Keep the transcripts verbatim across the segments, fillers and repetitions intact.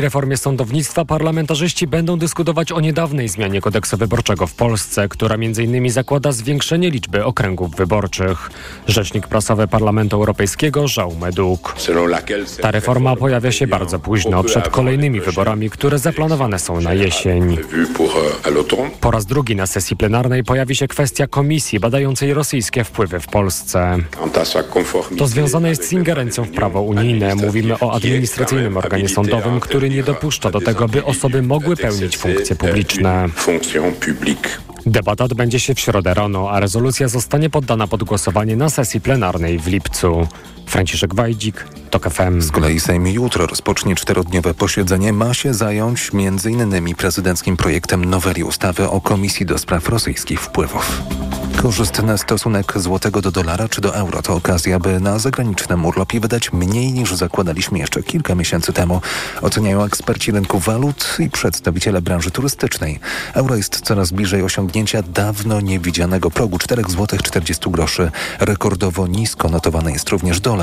Reformie sądownictwa parlamentarzyści będą dyskutować o niedawnej zmianie kodeksu wyborczego w Polsce, która m.in. zakłada zwiększenie liczby okręgów wyborczych. Rzecznik prasowy Parlamentu Europejskiego Jean Meduk. Ta reforma pojawia się bardzo późno, przed kolejnymi wyborami, które zaplanowane są na jesień. Po raz drugi na sesji plenarnej pojawi się kwestia komisji badającej rosyjskie wpływy w Polsce. To związane jest z ingerencją w prawo unijne. Mówimy o administracyjnym organie sądowym, który nie dopuszcza do tego, by osoby mogły pełnić funkcje publiczne. Debata odbędzie się w środę rano, a rezolucja zostanie poddana pod głosowanie na sesji plenarnej w lipcu. Franciszek Wajdzik, TOK F M. Z kolei Sejm jutro rozpocznie czterodniowe posiedzenie. Ma się zająć m.in. prezydenckim projektem noweli ustawy o Komisji do Spraw Rosyjskich Wpływów. Korzystny stosunek złotego do dolara czy do euro to okazja, by na zagranicznym urlopie wydać mniej niż zakładaliśmy jeszcze kilka miesięcy temu. Oceniają eksperci rynku walut i przedstawiciele branży turystycznej. Euro jest coraz bliżej osiągnięcia dawno niewidzianego progu czterech złotych czterdziestu groszy. Rekordowo nisko notowany jest również dolar.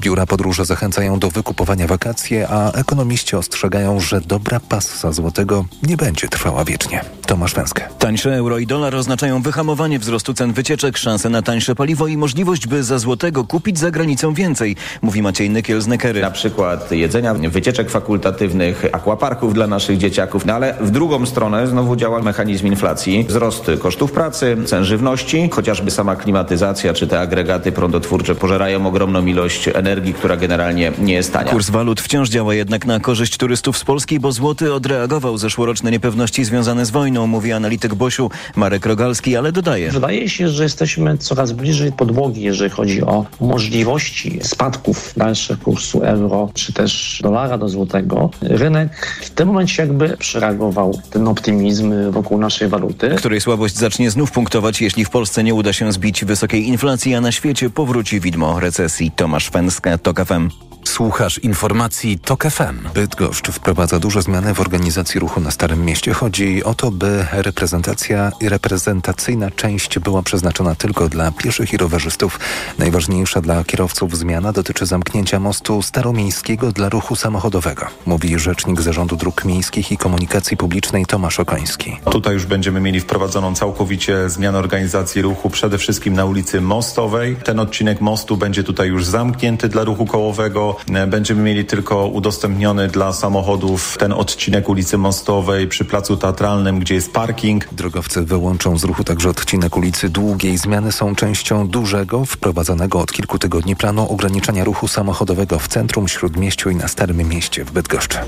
Biura podróży zachęcają do wykupowania wakacji, a ekonomiści ostrzegają, że dobra passa złotego nie będzie trwała wiecznie. Tomasz Fęska. Tańsze euro i dolar oznaczają wyhamowanie wzrostu cen wycieczek, szanse na tańsze paliwo i możliwość, by za złotego kupić za granicą więcej, mówi Maciej Nikiel z Neckery. Na przykład jedzenia, wycieczek fakultatywnych, akwaparków dla naszych dzieciaków, no ale w drugą stronę znowu działa mechanizm inflacji, wzrost kosztów pracy, cen żywności, chociażby sama klimatyzacja czy te agregaty prądotwórcze pożerają ogromną ilość energii, która generalnie nie jest tania. Kurs walut wciąż działa jednak na korzyść turystów z Polski, bo złoty odreagował zeszłoroczne niepewności związane z wojną, mówi analityk BOŚ-u Marek Rogalski, ale dodaje. Wydaje się, że jesteśmy coraz bliżej podłogi, jeżeli chodzi o możliwości spadków dalszych kursu euro czy też dolara do złotego. Rynek w tym momencie jakby przereagował ten optymizm wokół naszej waluty, której słabość zacznie znów punktować, jeśli w Polsce nie uda się zbić wysokiej inflacji, a na świecie powróci widmo recesji. Tomasz Fęska, TOK F M. Słuchasz informacji TOK F M. Bydgoszcz wprowadza duże zmiany w organizacji ruchu na Starym Mieście. Chodzi o to, by reprezentacja i reprezentacyjna część była przeznaczona tylko dla pieszych i rowerzystów. Najważniejsza dla kierowców zmiana dotyczy zamknięcia mostu staromiejskiego dla ruchu samochodowego, mówi rzecznik Zarządu Dróg Miejskich i Komunikacji Publicznej Tomasz Okański. Tutaj już będziemy mieli wprowadzoną całkowicie zmianę organizacji ruchu, przede wszystkim na ulicy Mostowej. Ten odcinek mostu będzie tutaj już zamknięty dla ruchu kołowego. Będziemy mieli tylko udostępniony dla samochodów ten odcinek ulicy Mostowej przy Placu Teatralnym, gdzie jest parking. Drogowcy wyłączą z ruchu także odcinek ulicy Długiej. Zmiany są częścią dużego, wprowadzonego od kilku tygodni planu ograniczania ruchu samochodowego w centrum, śródmieściu i na Starym Mieście w Bydgoszczy.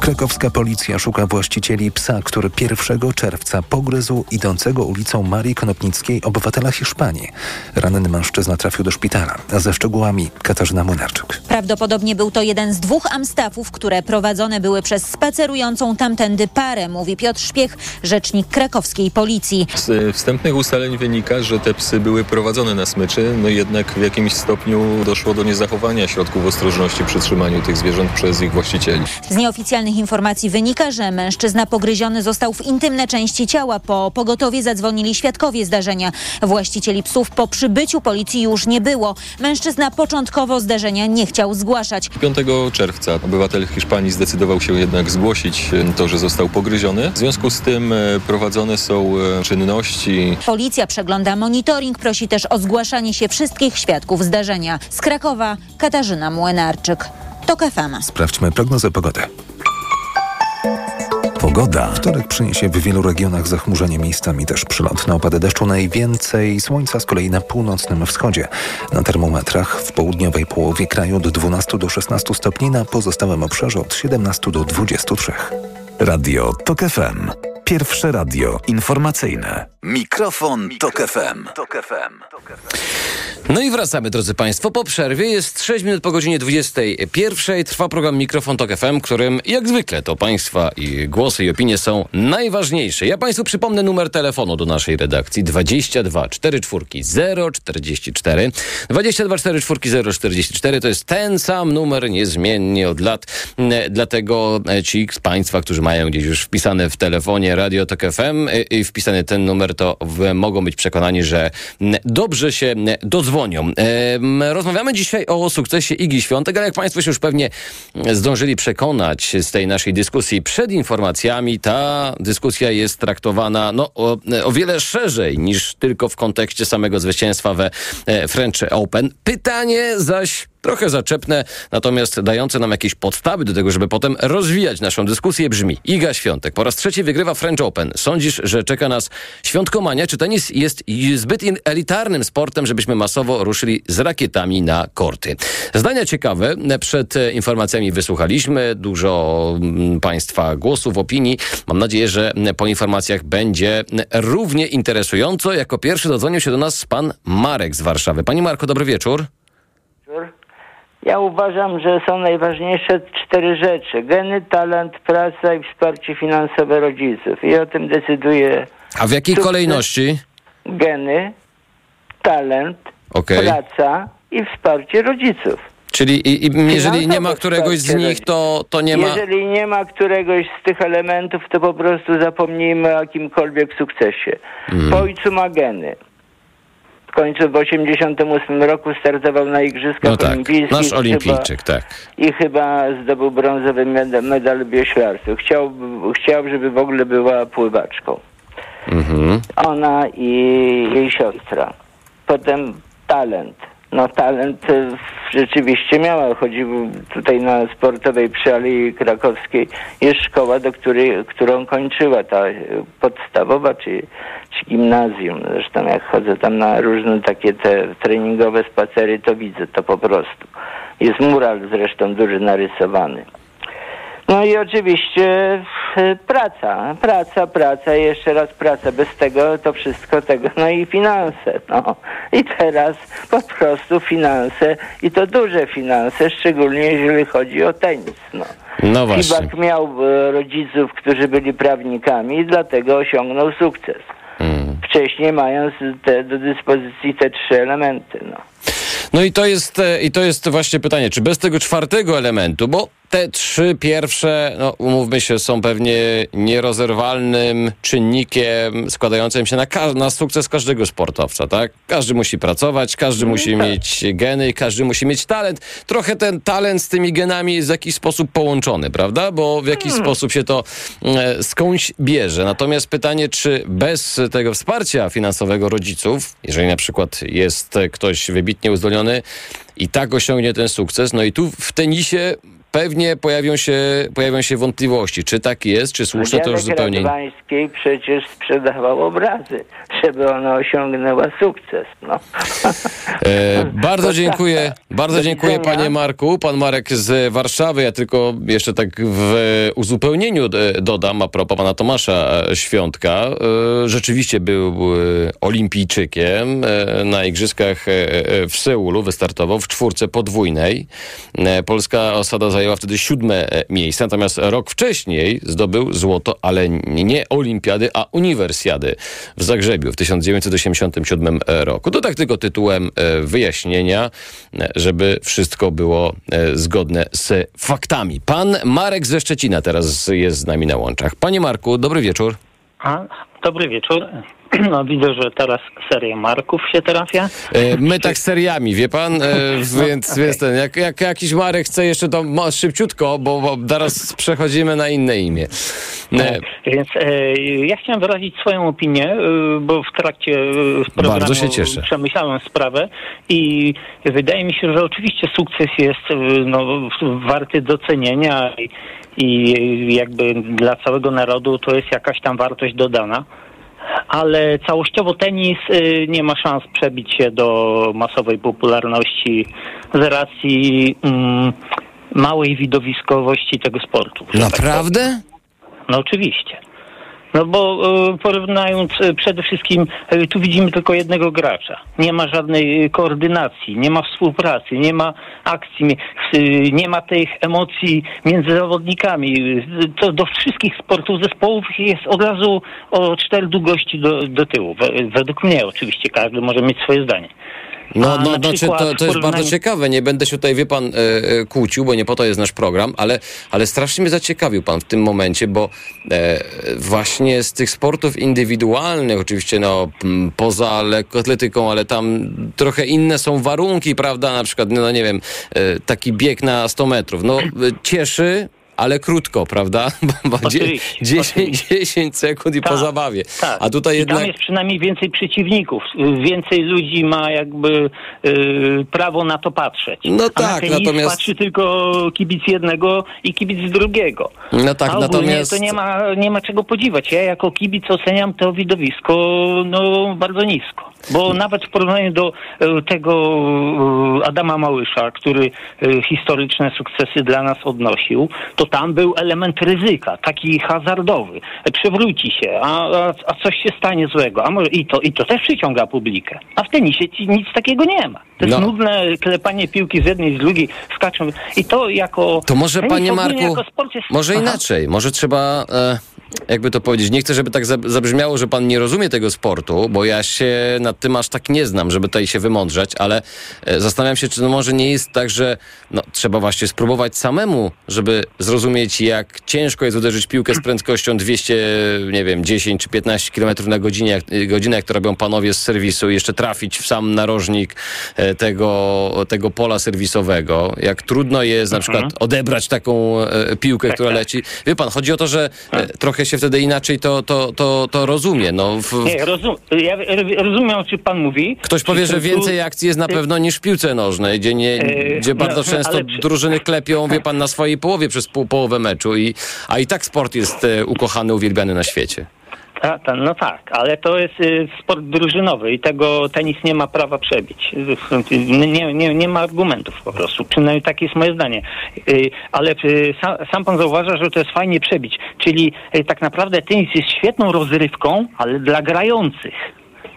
Krakowska policja szuka właścicieli psa, który pierwszego czerwca pogryzł idącego ulicą Marii Konopnickiej obywatela Hiszpanii. Ranny mężczyzna trafił do szpitala. Ze szczegółami Katarzyna Młynarczyk. Prawdopodobnie był to jeden z dwóch amstafów, które prowadzone były przez spacerującą tamtędy parę, mówi Piotr Szpiech, rzecznik krakowskiej policji. Z wstępnych ustaleń wynika, że te psy były prowadzone na smyczy, no jednak w jakimś stopniu doszło do niezachowania środków ostrożności przy trzymaniu tych zwierząt przez ich właścicieli. Z nieoficjalnych informacji wynika, że mężczyzna pogryziony został w intymne części ciała. Po pogotowie zadzwonili świadkowie zdarzenia. Właścicieli psów po przybyciu policji już nie było. Mężczyzna początkowo zdarzenia nie chciał zgłaszać. piątego czerwca obywatel Hiszpanii zdecydował się jednak zgłosić to, że został pogryziony. W związku z tym prowadzone są czynności. Policja przegląda monitoring, prosi też o zgłaszanie się wszystkich świadków zdarzenia. Z Krakowa Katarzyna Młynarczyk, TOK F M. Sprawdźmy prognozę pogody. Pogoda. Wtorek przyniesie w wielu regionach zachmurzenie, miejscami też przelotne opady deszczu. Najwięcej słońca z kolei na północnym wschodzie. Na termometrach w południowej połowie kraju od dwunastu do szesnastu stopni, na pozostałym obszarze od siedemnastu do dwudziestu trzech. Radio TOK F M. Pierwsze radio informacyjne. Mikrofon, Mikrofon. TOK F M. No i wracamy, drodzy Państwo, po przerwie. Jest sześć minut po godzinie dwudziestej pierwszej. Trwa program Mikrofon TOK F M, którym jak zwykle to Państwa i głosy i opinie są najważniejsze. Ja Państwu przypomnę numer telefonu do naszej redakcji dwadzieścia dwa czterdzieści cztery zero czterdzieści cztery. dwadzieścia dwa czterdzieści cztery zero czterdzieści cztery to jest ten sam numer niezmiennie od lat. Dlatego ci z Państwa, którzy mają gdzieś już wpisane w telefonie Radio TOK F M i wpisany ten numer to w, mogą być przekonani, że dobrze się dodzwonią. Rozmawiamy dzisiaj o sukcesie Igi Świątek, ale jak Państwo się już pewnie zdążyli przekonać z tej naszej dyskusji przed informacjami, ta dyskusja jest traktowana no, o, o wiele szerzej niż tylko w kontekście samego zwycięstwa we French Open. Pytanie zaś trochę zaczepne, natomiast dające nam jakieś podstawy do tego, żeby potem rozwijać naszą dyskusję, brzmi: Iga Świątek po raz trzeci wygrywa French Open. Sądzisz, że czeka nas świątkomania? Czy tenis jest zbyt elitarnym sportem, żebyśmy masowo ruszyli z rakietami na korty? Zdania ciekawe. Przed informacjami wysłuchaliśmy dużo Państwa głosów, opinii. Mam nadzieję, że po informacjach będzie równie interesująco. Jako pierwszy dodzwonił się do nas pan Marek z Warszawy. Panie Marku, dobry wieczór. Ja uważam, że są najważniejsze cztery rzeczy. Geny, talent, praca i wsparcie finansowe rodziców. I o tym decyduje... A w jakiej sukces, kolejności? Geny, talent, okay. praca i wsparcie rodziców. Czyli i, i, jeżeli nie ma któregoś z nich, to, to nie ma... Jeżeli nie ma któregoś z tych elementów, to po prostu zapomnijmy o jakimkolwiek sukcesie. Hmm. Po ojcu ma geny. W końcu w osiemdziesiątym ósmym roku startował na Igrzyskach no tak, Olimpijskich. Nasz Olimpijczyk, chyba, tak. I chyba zdobył brązowy medal, medal w bieślarstwie. Chciał, chciał, żeby w ogóle była pływaczką. Mm-hmm. Ona i jej siostra. Potem talent. No talent rzeczywiście miała. Chodzi tutaj na Sportowej przy Alei Krakowskiej. Jest szkoła, do której, którą kończyła ta podstawowa, czy, czy gimnazjum. Zresztą jak chodzę tam na różne takie te treningowe spacery, to widzę to po prostu. Jest mural zresztą duży narysowany. No i oczywiście praca, praca, praca, jeszcze raz praca. Bez tego to wszystko tego. No i finanse, no. I teraz po prostu finanse i to duże finanse, szczególnie jeżeli chodzi o tenis, no. No właśnie. Fibak miał rodziców, którzy byli prawnikami i dlatego osiągnął sukces. Hmm. Wcześniej mając te, do dyspozycji te trzy elementy, no. No i to jest, i to jest właśnie pytanie, czy bez tego czwartego elementu, bo te trzy pierwsze, no umówmy się, są pewnie nierozerwalnym czynnikiem składającym się na, ka- na sukces każdego sportowca, tak? Każdy musi pracować, każdy musi mieć geny, każdy musi mieć talent. Trochę ten talent z tymi genami jest w jakiś sposób połączony, prawda? Bo w jakiś hmm. sposób się to e, skądś bierze. Natomiast pytanie, czy bez tego wsparcia finansowego rodziców, jeżeli na przykład jest ktoś wybitnie uzdolniony i tak osiągnie ten sukces, no i tu w tenisie pewnie pojawią się, pojawią się wątpliwości. Czy tak jest, czy słuszne, to już zupełnie... Jarek Radwański przecież sprzedawał obrazy, żeby ona osiągnęła sukces. No. E, bardzo dziękuję. Bardzo dziękuję, panie Marku. Pan Marek z Warszawy. Ja tylko jeszcze tak w uzupełnieniu dodam a propos pana Tomasza Świątka. Rzeczywiście był olimpijczykiem. Na Igrzyskach w Seulu wystartował w czwórce podwójnej. Polska osada zajęła wtedy siódme miejsce, natomiast rok wcześniej zdobył złoto, ale nie olimpiady, a uniwersjady w Zagrzebiu w tysiąc dziewięćset osiemdziesiątym siódmym roku. To tak tylko tytułem wyjaśnienia, żeby wszystko było zgodne z faktami. Pan Marek ze Szczecina teraz jest z nami na łączach. Panie Marku, dobry wieczór. A, dobry wieczór. No, widzę, że teraz seria Marków się trafia. My tak seriami, wie pan, więc, no, okay. Więc ten, jak, jak jakiś Marek chce jeszcze, to szybciutko, bo, bo teraz przechodzimy na inne imię. No, więc e, ja chciałem wyrazić swoją opinię, bo w trakcie programu przemyślałem sprawę i wydaje mi się, że oczywiście sukces jest no, warty docenienia i, i jakby dla całego narodu to jest jakaś tam wartość dodana. Ale całościowo tenis y, nie ma szans przebić się do masowej popularności z racji y, małej widowiskowości tego sportu. Naprawdę? Tak, no oczywiście. No bo y, porównując y, przede wszystkim, y, tu widzimy tylko jednego gracza. Nie ma żadnej y, koordynacji, nie ma współpracy, nie ma akcji, nie, y, nie ma tych emocji między zawodnikami. Y, to do wszystkich sportów zespołów jest od razu o cztery długości do, do tyłu. Według mnie oczywiście każdy może mieć swoje zdanie. No, no znaczy to, to jest bardzo ciekawe. Nie będę się tutaj, wie pan, e, kłócił, bo nie po to jest nasz program, ale, ale strasznie mnie zaciekawił pan w tym momencie, bo e, właśnie z tych sportów indywidualnych, oczywiście no, m, poza lekkoatletyką, ale tam trochę inne są warunki, prawda? Na przykład, no nie wiem, e, taki bieg na sto metrów. No, cieszy, ale krótko, prawda? Oczywiście, dziesięć sekund i tak, po zabawie. Tak. A tutaj I jednak... tam jest przynajmniej więcej przeciwników. Więcej ludzi ma jakby yy, prawo na to patrzeć. No A tak, na natomiast... patrzy tylko kibic jednego i kibic drugiego. No tak, A natomiast... to nie ma, nie ma czego podziwiać. Ja jako kibic oceniam to widowisko no, bardzo nisko. Bo nawet w porównaniu do tego Adama Małysza, który historyczne sukcesy dla nas odnosił, to tam był element ryzyka, taki hazardowy. Przewróci się, a, a, a coś się stanie złego. A może, i, to, I to też przyciąga publikę. A w tenisie nic takiego nie ma. To jest no. nudne klepanie piłki z jednej, z drugiej, skaczą. I to jako... To może, panie Marku, jest... może Aha. inaczej. Może trzeba... E... Jakby to powiedzieć, nie chcę, żeby tak zabrzmiało, że pan nie rozumie tego sportu, bo ja się nad tym aż tak nie znam, żeby tutaj się wymądrzać, ale zastanawiam się, czy no może nie jest tak, że no, trzeba właśnie spróbować samemu, żeby zrozumieć, jak ciężko jest uderzyć piłkę z prędkością dwieście, nie wiem, dziesięć czy piętnaście kilometrów na godzinę, jak, godzinę, jak to robią panowie z serwisu, jeszcze trafić w sam narożnik tego, tego pola serwisowego, jak trudno jest na przykład odebrać taką piłkę, która leci. Wie pan, chodzi o to, że trochę się wtedy inaczej to, to, to, to rozumie. No, w... Nie, rozum, ja rozumiem, o czym pan mówi. Ktoś powie, że więcej akcji jest na pewno niż w piłce nożnej, gdzie, nie, yy, gdzie bardzo no, często ale... drużyny klepią, wie pan, na swojej połowie przez pół, połowę meczu, i, a i tak sport jest ukochany, uwielbiany na świecie. Ta, ta, no tak, ale to jest y, sport drużynowy i tego tenis nie ma prawa przebić. Nie, nie, nie ma argumentów po prostu. Przynajmniej takie jest moje zdanie. Y, ale y, sam, sam pan zauważa, że to jest fajnie przebić. Czyli y, tak naprawdę tenis jest świetną rozrywką, ale dla grających,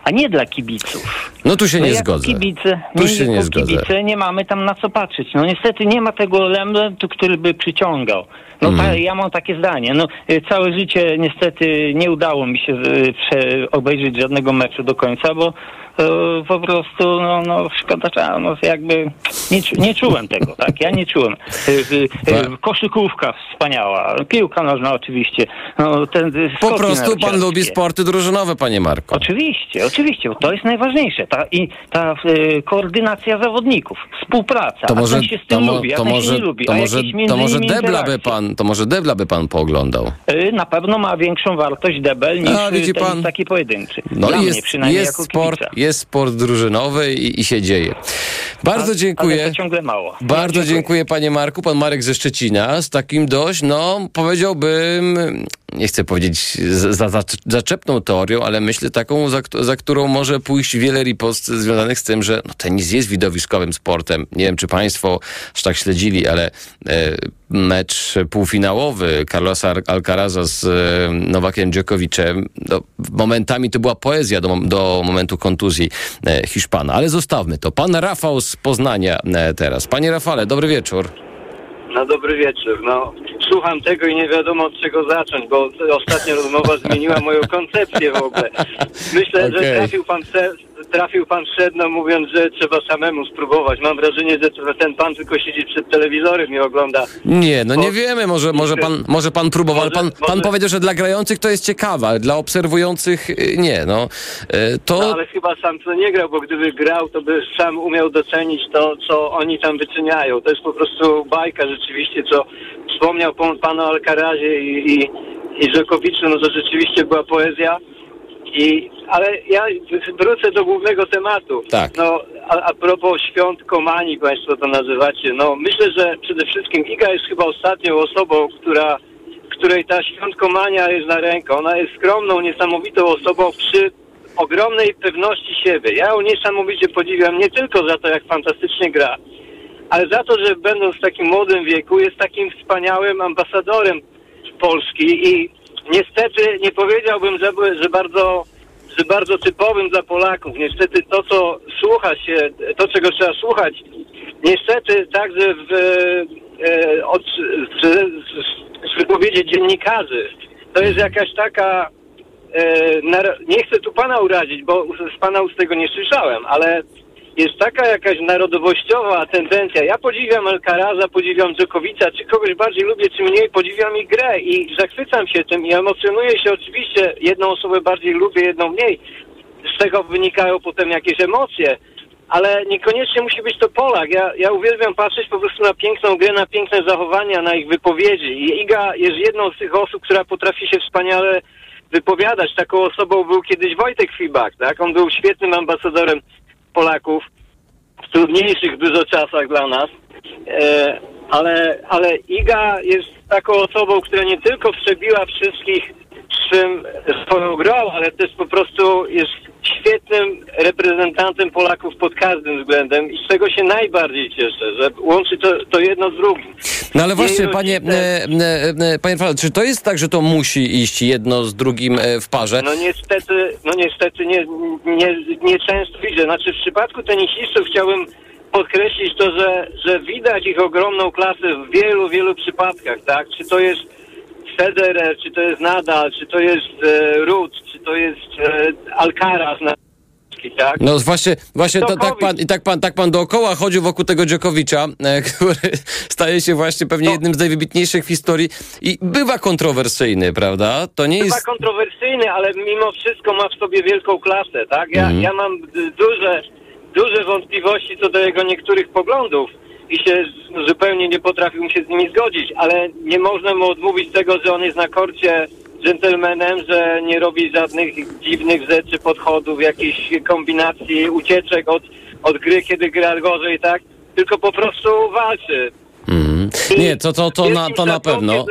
a nie dla kibiców. No tu się no nie zgodzę. Kibice, tu nie, się nie zgodzę. Kibice nie mamy tam na co patrzeć. No niestety nie ma tego elementu, który by przyciągał. No mm. ta, ja mam takie zdanie. No całe życie niestety nie udało mi się prze- obejrzeć żadnego meczu do końca, bo po prostu, no, no szkoda, no, jakby nie, nie czułem tego, tak, ja nie czułem. Koszykówka wspaniała, piłka nożna oczywiście. No, ten, po prostu pan lubi sporty drużynowe, panie Marku. Oczywiście, oczywiście, bo to jest najważniejsze, ta, i, ta y, koordynacja zawodników, współpraca, to może, a ten się z tym to, lubi, a to ten może, się nie lubi, to a może, to może debla by pan, to może debla by pan pooglądał. Y, na pewno ma większą wartość debel niż a, widzi pan, ten, taki pojedynczy. No i jest, przynajmniej jest jako sport, kibica. Jest sport drużynowy i, i się dzieje. Bardzo dziękuję. Ale to ciągle mało. Bardzo dziękuję. dziękuję, panie Marku. Pan Marek ze Szczecina z takim dość, no powiedziałbym, nie chcę powiedzieć za, za, zaczepną teorią, ale myślę taką, za, za którą może pójść wiele ripost związanych z tym, że no, tenis jest widowiskowym sportem. Nie wiem, czy państwo aż tak śledzili, ale e, mecz półfinałowy Carlosa Alcaraza z e, Nowakiem Djokoviczem, no, momentami to była poezja do, do momentu kontuzji e, Hiszpana, ale zostawmy to. Pan Rafał z Poznania e, teraz. Panie Rafale, dobry wieczór. No dobry wieczór. No słucham tego i nie wiadomo od czego zacząć, bo ostatnia rozmowa zmieniła moją koncepcję w ogóle. Myślę, okay. że trafił pan, trafił pan w sedno, mówiąc, że trzeba samemu spróbować. Mam wrażenie, że ten pan tylko siedzi przed telewizorem i ogląda. Nie, no bo... nie wiemy, może, może, pan, może pan próbował, może, ale pan, może... pan powiedział, że dla grających to jest ciekawe, ale dla obserwujących nie, no. To... no ale chyba sam to nie grał, bo gdyby grał, to by sam umiał docenić to, co oni tam wyczyniają. To jest po prostu bajka rzeczywiście, co wspomniał pan, pan o Alcarazie i, i, i Djokoviczu, no to rzeczywiście była poezja. I, ale ja wrócę do głównego tematu. Tak. No, a, a propos świąt Komani, państwo to nazywacie, no myślę, że przede wszystkim Iga jest chyba ostatnią osobą, która, której ta świątkomania jest na rękę. Ona jest skromną, niesamowitą osobą przy ogromnej pewności siebie. Ja ją niesamowicie podziwiam nie tylko za to, jak fantastycznie gra, ale za to, że będąc w takim młodym wieku jest takim wspaniałym ambasadorem Polski i niestety nie powiedziałbym, że, że, bardzo, że bardzo typowym dla Polaków. Niestety to, co słucha się, to, czego trzeba słuchać, niestety także w, e, od, w, w wypowiedzi dziennikarzy. To jest jakaś taka... E, nar- nie chcę tu pana urazić, bo z pana ust tego nie słyszałem, ale jest taka jakaś narodowościowa tendencja. Ja podziwiam Alcaraza, podziwiam Djokovicia, czy kogoś bardziej lubię, czy mniej, podziwiam ich grę i zachwycam się tym i emocjonuję się oczywiście. Jedną osobę bardziej lubię, jedną mniej. Z tego wynikają potem jakieś emocje, ale niekoniecznie musi być to Polak. Ja, ja uwielbiam patrzeć po prostu na piękną grę, na piękne zachowania, na ich wypowiedzi. I Iga jest jedną z tych osób, która potrafi się wspaniale wypowiadać. Taką osobą był kiedyś Wojtek Fibak, tak? On był świetnym ambasadorem Polaków w trudniejszych dużo czasach dla nas, e, ale, ale Iga jest taką osobą, która nie tylko przebiła wszystkich czym swoją grą, ale też po prostu jest świetnym reprezentantem Polaków pod każdym względem i z czego się najbardziej cieszę, że łączy to, to jedno z drugim. No ale właśnie, panie, te... panie Fale, czy to jest tak, że to musi iść jedno z drugim w parze? No niestety, no niestety nie, nie, nie często widzę. Znaczy w przypadku tenisistów chciałbym podkreślić to, że, że widać ich ogromną klasę w wielu, wielu przypadkach, tak? Czy to jest Federer, czy to jest Nadal, czy to jest e, Ruud, czy to jest e, Alcaraz, na... tak? No właśnie, właśnie to, tak, pan, tak, pan, tak pan dookoła chodził wokół tego Djokovicza, e, który staje się właśnie pewnie to... jednym z najwybitniejszych w historii i bywa kontrowersyjny, prawda? To nie bywa jest... kontrowersyjny, ale mimo wszystko ma w sobie wielką klasę, tak? Ja, mm. ja mam duże, duże wątpliwości co do jego niektórych poglądów i się zupełnie nie potrafił się z nimi zgodzić, ale nie można mu odmówić tego, że on jest na korcie dżentelmenem, że nie robi żadnych dziwnych rzeczy, podchodów, jakichś kombinacji, ucieczek od, od gry, kiedy gra gorzej, tak? Tylko po prostu walczy. Mm. Nie, to, to, to, na, to na pewno...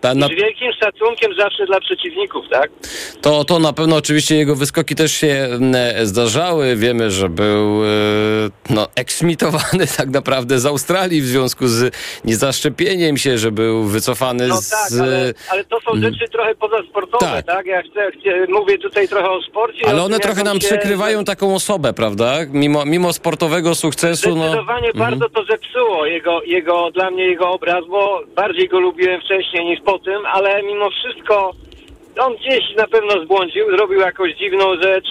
Ta, na... Z wielkim szacunkiem zawsze dla przeciwników, tak? To, to na pewno oczywiście jego wyskoki też się zdarzały. Wiemy, że był no, eksmitowany tak naprawdę z Australii w związku z niezaszczepieniem się, że był wycofany no z... tak, ale, ale to są rzeczy mm. trochę pozasportowe, tak? tak? Ja chcę, chcę, mówię tutaj trochę o sporcie. Ale one trochę nam się... przykrywają taką osobę, prawda? Mimo, mimo sportowego sukcesu... Zdecydowanie no... bardzo mm. to zepsuło jego, jego, dla mnie jego obraz, bo bardziej go lubiłem wcześniej niż po tym, ale mimo wszystko on gdzieś na pewno zbłądził, zrobił jakąś dziwną rzecz,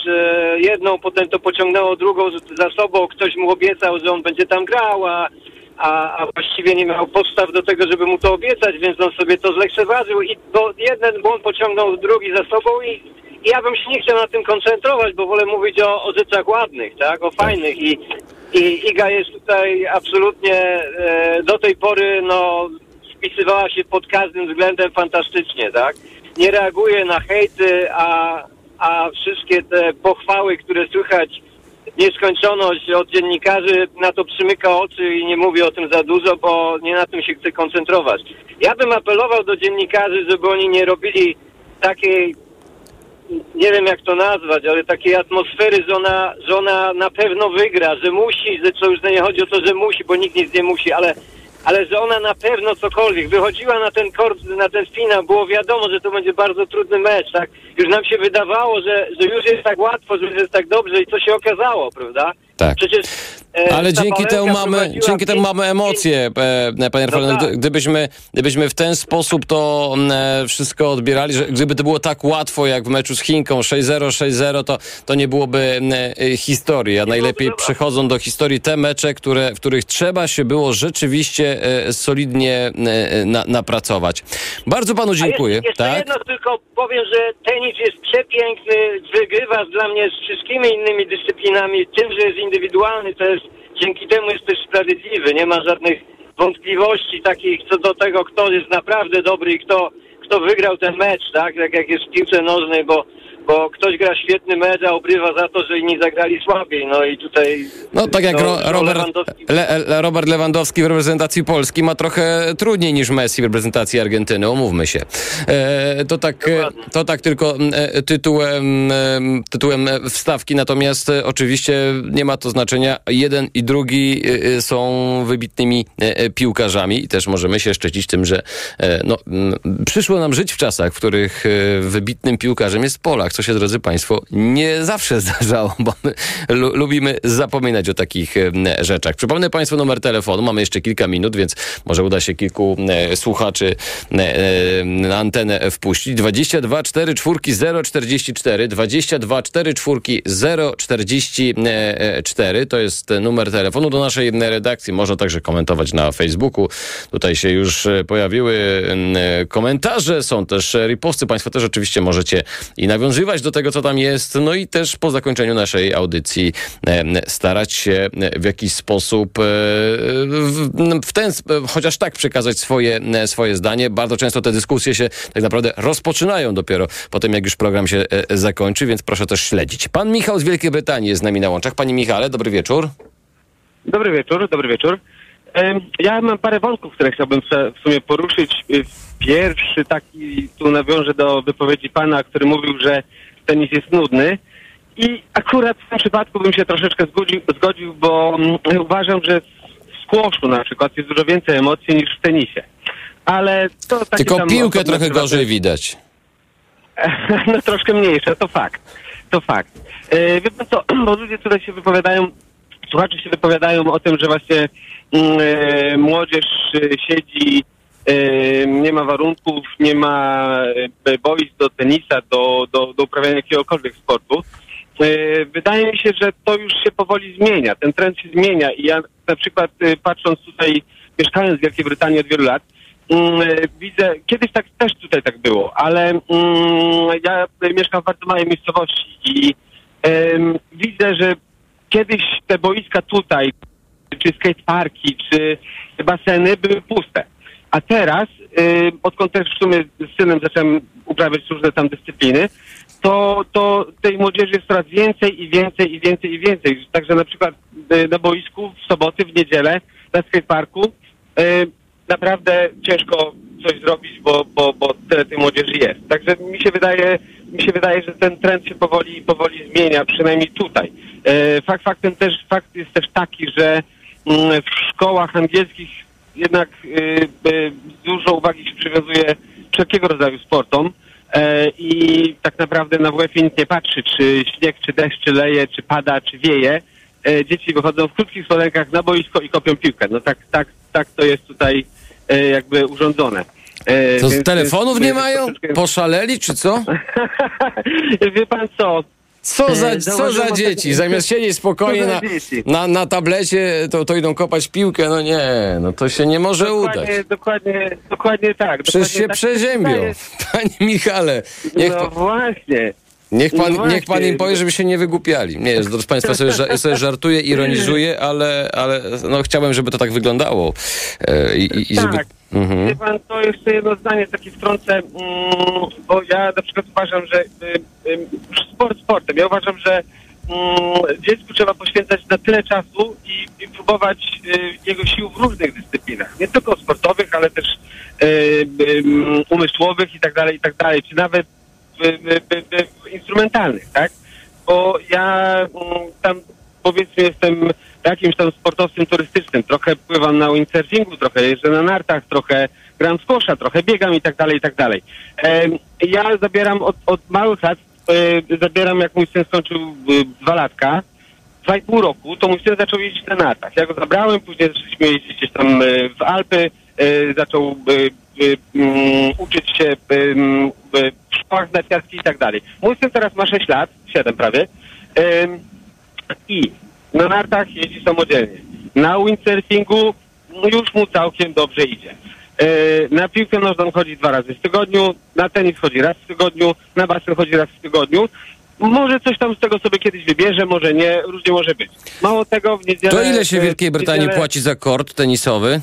jedną, potem to pociągnęło drugą za sobą, ktoś mu obiecał, że on będzie tam grał, a, a, a właściwie nie miał podstaw do tego, żeby mu to obiecać, więc on sobie to zlekceważył i to jeden błąd pociągnął drugi za sobą i, i ja bym się nie chciał na tym koncentrować, bo wolę mówić o, o rzeczach ładnych, tak, o fajnych i, i Iga jest tutaj absolutnie e, do tej pory, no wpisywała się pod każdym względem fantastycznie, tak? Nie reaguje na hejty, a, a wszystkie te pochwały, które słychać nieskończoność od dziennikarzy, na to przymyka oczy i nie mówi o tym za dużo, bo nie na tym się chce koncentrować. Ja bym apelował do dziennikarzy, żeby oni nie robili takiej, nie wiem jak to nazwać, ale takiej atmosfery, że ona, że ona na pewno wygra, że musi, że co już nie chodzi o to, że musi, bo nikt nic nie musi, ale ale że ona na pewno cokolwiek wychodziła na ten kort, na ten finał, było wiadomo, że to będzie bardzo trudny mecz, tak? Już nam się wydawało, że, że już jest tak łatwo, że już jest tak dobrze i to się okazało, prawda? Tak. Przecież, e, ale dzięki temu mamy, dzięki temu mamy emocje, e, panie Rafale. No tak. Gdybyśmy, gdybyśmy w ten sposób to e, wszystko odbierali, że gdyby to było tak łatwo jak w meczu z Chinką sześć zero, sześć zero, to, to nie byłoby e, historii, a najlepiej przychodzą do historii te mecze, które, w których trzeba się było rzeczywiście e, solidnie e, na, napracować. Bardzo panu dziękuję. Jeszcze, jeszcze tak? jedno tylko powiem, że tenis jest przepiękny, wygrywa dla mnie z wszystkimi innymi dyscyplinami, tym, że jest indywidualny, to jest, dzięki temu jest też sprawiedliwy, nie ma żadnych wątpliwości takich co do tego, kto jest naprawdę dobry i kto, kto wygrał ten mecz, tak, tak jak jest w piłce nożnej, bo bo ktoś gra świetny mecz, a obrywa za to, że inni zagrali słabiej. No i tutaj... No tak jak no, Robert, Lewandowski. Le, Le, Robert Lewandowski w reprezentacji Polski ma trochę trudniej niż Messi w reprezentacji Argentyny, umówmy się. E, to, tak, to tak tylko tytułem, tytułem wstawki, natomiast oczywiście nie ma to znaczenia. Jeden i drugi są wybitnymi piłkarzami i też możemy się szczycić tym, że no, przyszło nam żyć w czasach, w których wybitnym piłkarzem jest Polak. co się, drodzy Państwo, nie zawsze zdarzało, bo my lu- lubimy zapominać o takich rzeczach. Przypomnę Państwu numer telefonu, mamy jeszcze kilka minut, więc może uda się kilku e, słuchaczy e, e, na antenę wpuścić. dwadzieścia dwa czterdzieści cztery zero czterdzieści cztery dwadzieścia dwa czterdzieści cztery zero czterdzieści cztery to jest numer telefonu do naszej redakcji. Można także komentować na Facebooku. Tutaj się już pojawiły komentarze, są też riposty. Państwo też oczywiście możecie i nawiązywać do tego, co tam jest. No i też po zakończeniu naszej audycji starać się w jakiś sposób w ten, chociaż tak przekazać swoje, swoje zdanie. Bardzo często te dyskusje się tak naprawdę rozpoczynają dopiero po tym, jak już program się zakończy, więc proszę też śledzić. Pan Michał z Wielkiej Brytanii jest z nami na łączach. Panie Michale, dobry wieczór. Dobry wieczór, dobry wieczór. Ja mam parę wątków, które chciałbym w sumie poruszyć. Pierwszy taki, tu nawiążę do wypowiedzi pana, który mówił, że tenis jest nudny. I akurat w tym przypadku bym się troszeczkę zgodził, zgodził, bo uważam, że w squashu na przykład jest dużo więcej emocji niż w tenisie. Ale to takie Tylko tam piłkę trochę sprawy... gorzej widać. No troszkę mniejsze, to fakt. To fakt. Yy, wie pan co, bo ludzie tutaj się wypowiadają, słuchacze się wypowiadają o tym, że właśnie yy, młodzież siedzi, yy, nie ma warunków, nie ma boisk do tenisa, do, do, do uprawiania jakiegokolwiek sportu. Yy, wydaje mi się, że to już się powoli zmienia, ten trend się zmienia i ja na przykład yy, patrząc tutaj, mieszkając w Wielkiej Brytanii od wielu lat, widzę, kiedyś tak też tutaj tak było, ale mm, ja mieszkam w bardzo małej miejscowości i em, widzę, że kiedyś te boiska tutaj, czy skateparki, czy baseny były puste. A teraz, y, odkąd też w sumie z synem zacząłem uprawiać różne tam dyscypliny, to, to tej młodzieży jest coraz więcej i więcej i więcej i więcej. Także na przykład y, na boisku w soboty, w niedzielę, na skateparku y, naprawdę ciężko coś zrobić, bo, bo, bo tyle tej młodzieży jest. Także mi się wydaje, mi się wydaje, że ten trend się powoli powoli zmienia, przynajmniej tutaj. E, fakt, faktem też, fakt jest też taki, że mm, w szkołach angielskich jednak y, y, dużo uwagi się przywiązuje wszelkiego rodzaju sportom e, i tak naprawdę na W F-ie nikt nie patrzy, czy śnieg, czy deszcz, czy leje, czy pada, czy wieje. E, dzieci wychodzą w krótkich spodenkach na boisko i kopią piłkę. No tak, tak, tak to jest tutaj jakby urządzone. To z telefonów nie mają? Troszeczkę... Poszaleli czy co? Wie pan co? Co za, co za dzieci? Zamiast siedzieć spokojnie na, na, na tablecie, to, to idą kopać piłkę. No nie, no to się nie może dokładnie, udać. Dokładnie, dokładnie tak. Przecież dokładnie się tak przeziębią. Jest... Panie Michale. Niech no po... właśnie. Niech pan, no niech pan im powie, żeby się nie wygłupiali. Nie, drodzy Państwo, ja sobie, sobie żartuję, ironizuję, ale, ale no, chciałbym, żeby to tak wyglądało. E, i, i tak. Żeby... Mhm. Wie pan, to jeszcze jedno zdanie, takie wtrącę, bo ja na przykład uważam, że sport sportem. Ja uważam, że dziecku trzeba poświęcać na tyle czasu i, i próbować jego sił w różnych dyscyplinach. Nie tylko sportowych, ale też umysłowych i tak dalej, i tak dalej. Czy nawet instrumentalnych, tak? Bo ja tam powiedzmy jestem jakimś tam sportowcem turystycznym. Trochę pływam na windsurfingu, trochę jeżdżę na nartach, trochę gram w kosza, trochę biegam i tak dalej, i tak dalej. Ja zabieram od, od małych lat, zabieram jak mój syn skończył dwa latka, dwa i pół roku, to mój syn zaczął jeździć na nartach. Ja go zabrałem, później zaczęliśmy jeździć gdzieś tam w Alpy, zaczął uczyć się w szkołach narciarskich i tak dalej. Mój syn teraz ma sześć lat, siedem prawie, i na nartach jeździ samodzielnie. Na windsurfingu już mu całkiem dobrze idzie. Na piłkę nożną chodzi dwa razy w tygodniu, na tenis chodzi raz w tygodniu, na basen chodzi raz w tygodniu. Może coś tam z tego sobie kiedyś wybierze, może nie, różnie może być. Mało tego, w niedzielę... To ile się w Wielkiej Brytanii niedzielę... płaci za kort tenisowy?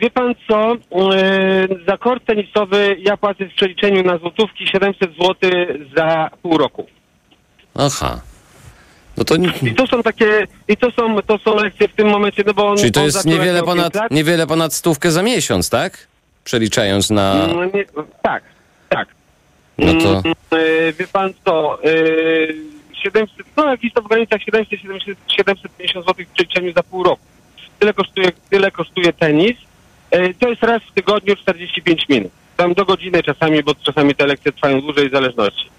Wie pan co, za kort tenisowy ja płacę w przeliczeniu na złotówki siedemset złotych za pół roku. Aha. No to... I to są takie, i to są, to są lekcje w tym momencie, no bo... Czyli to jest niewiele ponad, niewiele ponad stówkę za miesiąc, tak? Przeliczając na... No nie, tak, tak. No to... Wie pan co, siedemset, no jakiś to w granicach siedemset do siedemset pięćdziesięciu złotych w przeliczeniu za pół roku. Tyle kosztuje, tyle kosztuje tenis. To jest raz w tygodniu czterdzieści pięć minut. tam do godziny czasami, bo czasami te lekcje trwają dłużej w zależności.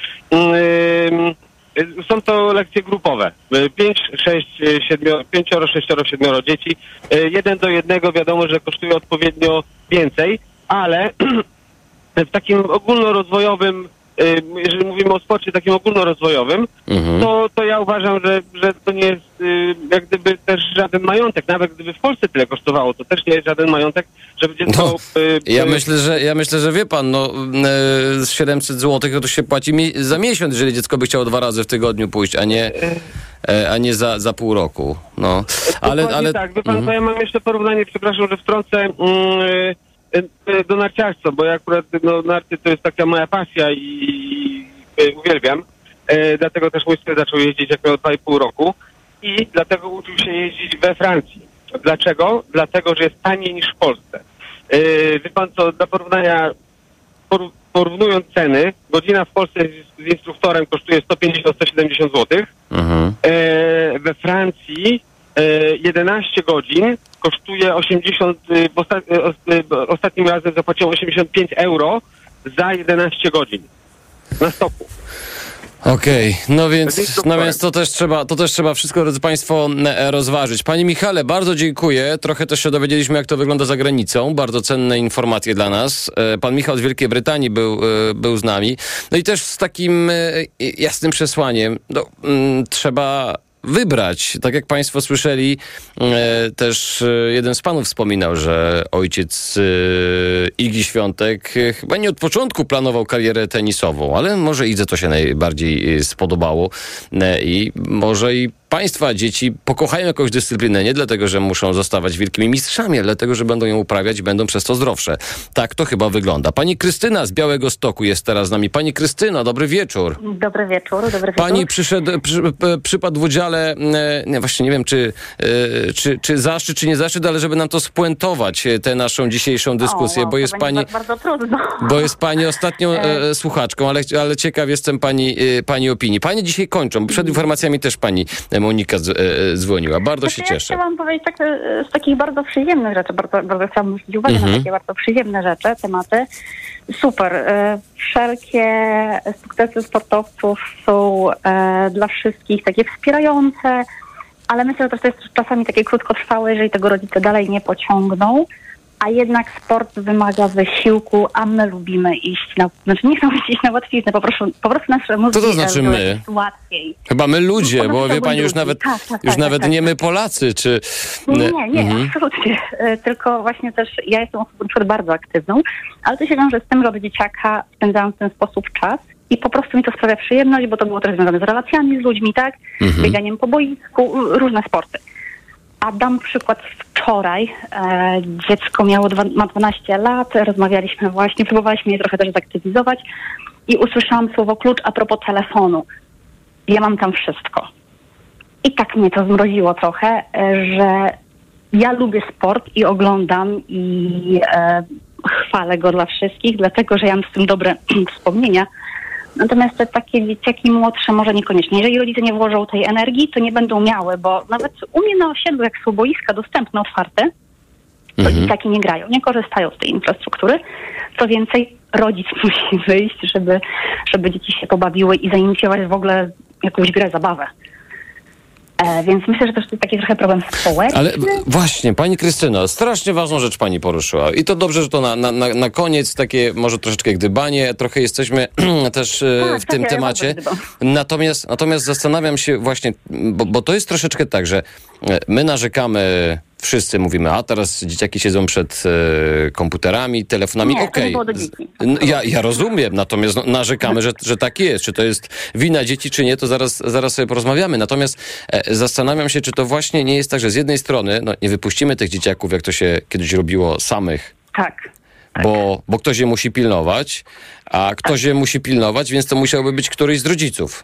Są to lekcje grupowe. pięć, sześć, siedem, pięć, sześć, siedem dzieci. Jeden do jednego wiadomo, że kosztuje odpowiednio więcej, ale w takim ogólnorozwojowym, jeżeli mówimy o sporcie takim ogólnorozwojowym, mhm. to, to ja uważam, że, że to nie jest jak gdyby też żaden majątek. Nawet gdyby w Polsce tyle kosztowało, to też nie jest żaden majątek, żeby dziecko... No, by... ja, myślę, że, ja myślę, że wie pan, no z siedemset złotych to się płaci mi- za miesiąc, jeżeli dziecko by chciało dwa razy w tygodniu pójść, a nie, a nie za, za pół roku. No, ale... ale... tak, wie pan, mhm. to ja mam jeszcze porównanie, przepraszam, że wtrącę... Yy... do narciarstwa, bo ja akurat no, narty to jest taka moja pasja i, i uwielbiam. E, dlatego też mój syn zaczął jeździć około dwa i pół roku i dlatego uczył się jeździć we Francji. Dlaczego? Dlatego, że jest taniej niż w Polsce. E, wie pan co, dla porównania, por, porównując ceny, godzina w Polsce z, z instruktorem kosztuje sto pięćdziesiąt do stu siedemdziesięciu złotych. Mhm. E, we Francji jedenaście godzin kosztuje osiemdziesiąt, bo osta, ostatnim razem zapłaciłem osiemdziesiąt pięć euro za jedenaście godzin na stoku. Okej, okay. no więc no więc to też trzeba, to też trzeba wszystko, drodzy państwo, rozważyć. Panie Michale, bardzo dziękuję. Trochę też się dowiedzieliśmy, jak to wygląda za granicą. Bardzo cenne informacje dla nas. Pan Michał z Wielkiej Brytanii był, był z nami. No i też z takim jasnym przesłaniem. No, trzeba... wybrać. Tak jak państwo słyszeli, e, też e, jeden z panów wspominał, że ojciec e, Igi Świątek e, chyba nie od początku planował karierę tenisową, ale może Idze to się najbardziej e, spodobało e, i może i państwa dzieci pokochają jakąś dyscyplinę, nie dlatego, że muszą zostawać wielkimi mistrzami, ale dlatego, że będą ją uprawiać i będą przez to zdrowsze. Tak to chyba wygląda. Pani Krystyna z Białegostoku jest teraz z nami. Pani Krystyno, dobry wieczór. Dobry wieczór, dobry wieczór. Pani przyszedł, przy, przypadł w udziale, nie, właśnie nie wiem, czy, czy, czy zaszczyt, czy nie zaszczyt, ale żeby nam to spuentować, tę naszą dzisiejszą dyskusję, o, wow, bo jest pani... Bardzo trudno. Bo jest pani ostatnią e... słuchaczką, ale, ale ciekaw jestem pani, pani opinii. Pani dzisiaj kończą, przed informacjami też pani Monika z, e, dzwoniła. Bardzo znaczy, się ja cieszę. Ja chciałam powiedzieć tak, z takich bardzo przyjemnych rzeczy, bardzo, bardzo chciałam zwrócić uwagę mhm. na takie bardzo przyjemne rzeczy, tematy. Super. Wszelkie sukcesy sportowców są e, dla wszystkich takie wspierające, ale myślę, że to jest czasami takie krótkotrwałe, jeżeli tego rodzice dalej nie pociągną, a jednak sport wymaga wysiłku, a my lubimy iść na... Znaczy nie chcemy iść na łatwiznę, po prostu, po prostu nasze mózgi... Co to znaczy my? Łatwiej. Chyba my ludzie, no, bo wie pani, już nawet, tak, tak, już tak, nawet tak, nie tak. my Polacy, czy... Nie, nie, nie mhm. absolutnie. Tylko właśnie też ja jestem osobą bardzo aktywną, ale to się wiąże z tym, że od dzieciaka spędzałam w ten sposób czas i po prostu mi to sprawia przyjemność, bo to było też związane z relacjami, z ludźmi, tak? Mhm. Bieganiem po boisku, różne sporty. A dam przykład wczoraj. E, dziecko miało dwa, ma dwanaście lat, rozmawialiśmy właśnie, próbowaliśmy je trochę też zaktywizować i usłyszałam słowo klucz a propos telefonu. Ja mam tam wszystko. I tak mnie to zmroziło trochę, e, że ja lubię sport i oglądam i e, chwalę go dla wszystkich, dlatego że ja mam z tym dobre wspomnienia. Natomiast te takie dzieciaki młodsze może niekoniecznie. Jeżeli rodzice nie włożą tej energii, to nie będą miały, bo nawet u mnie na osiedlu, jak są boiska dostępne, otwarte, to mhm. dzieciaki nie grają, nie korzystają z tej infrastruktury. Co więcej, rodzic musi wyjść, żeby, żeby dzieci się pobawiły i zainicjować w ogóle jakąś grę, zabawę. E, więc myślę, że to jest taki trochę problem społeczny. Ale właśnie, pani Krystyno, strasznie ważną rzecz pani poruszyła. I to dobrze, że to na, na, na koniec takie może troszeczkę gdybanie. Trochę jesteśmy też A, w tym ja temacie. Natomiast, natomiast zastanawiam się właśnie, bo, bo to jest troszeczkę tak, że my narzekamy... Wszyscy mówimy, a teraz dzieciaki siedzą przed e, komputerami, telefonami. Nie, okay. to nie ja, ja rozumiem, natomiast no, narzekamy, że, że tak jest. Czy to jest wina dzieci, czy nie, to zaraz, zaraz sobie porozmawiamy. Natomiast e, zastanawiam się, czy to właśnie nie jest tak, że z jednej strony no, nie wypuścimy tych dzieciaków, jak to się kiedyś robiło, samych. Tak. Bo, bo ktoś je musi pilnować, a ktoś je musi pilnować, więc to musiałby być któryś z rodziców.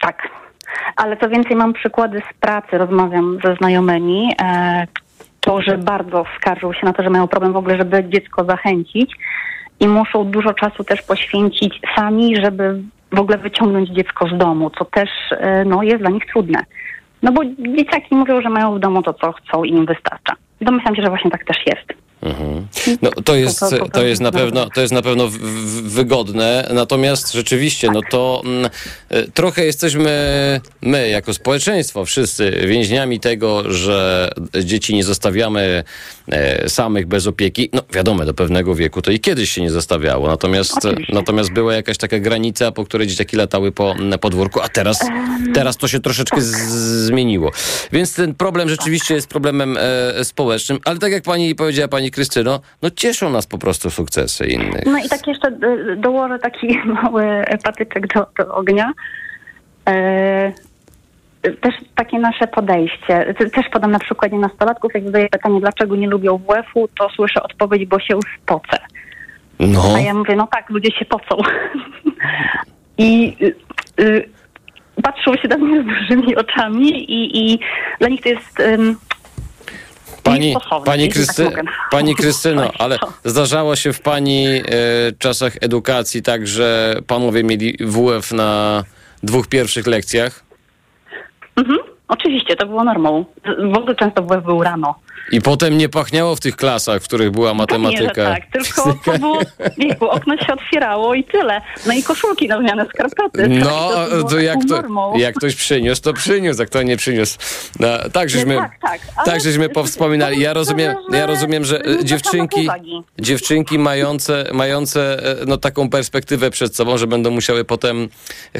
Tak. Ale co więcej, mam przykłady z pracy, rozmawiam ze znajomymi, e, którzy bardzo skarżą się na to, że mają problem w ogóle, żeby dziecko zachęcić i muszą dużo czasu też poświęcić sami, żeby w ogóle wyciągnąć dziecko z domu, co też e, no, jest dla nich trudne. No bo dzieciaki mówią, że mają w domu to, co chcą i im wystarcza. Domyślam się, że właśnie tak też jest. Mhm. No, to jest, to jest na pewno, to jest na pewno w, w, wygodne, natomiast rzeczywiście no to m, trochę jesteśmy my jako społeczeństwo wszyscy więźniami tego, że dzieci nie zostawiamy e, samych bez opieki. No wiadomo, do pewnego wieku to i kiedyś się nie zostawiało, natomiast, natomiast była jakaś taka granica, po której dzieciaki latały po podwórku, a teraz, teraz to się troszeczkę z- zmieniło. Więc ten problem rzeczywiście jest problemem e, społecznym, ale tak jak pani powiedziała, pani Krystyno, no cieszą nas po prostu sukcesy innych. No i tak jeszcze dołożę taki mały patyczek do, do ognia. E, też takie nasze podejście. Też podam na przykładzie nastolatków, jak zadaję pytanie, dlaczego nie lubią W F-u, to słyszę odpowiedź, bo się spocę. No. A ja mówię, no tak, ludzie się pocą. I y, y, patrzą się na mnie z dużymi oczami i, i dla nich to jest... Ym, Pani, pani, Krysty, pani Krystyno, ale zdarzało się w pani y, czasach edukacji tak, że panowie mieli W F na dwóch pierwszych lekcjach? Mhm, oczywiście, to było normą. W ogóle często W F był rano. I potem nie pachniało w tych klasach, w których była matematyka. Nie, tak, tylko to było, wieku, okno się otwierało i tyle. No i koszulki na zmianę, skarpety. No, to to jak, to, jak ktoś przyniósł, to przyniósł, a kto nie przyniósł. No, tak, żeśmy, tak, tak, tak, żeśmy powspominali. Ja rozumiem, ja rozumiem że dziewczynki, dziewczynki mające, mające no, taką perspektywę przed sobą, że będą musiały potem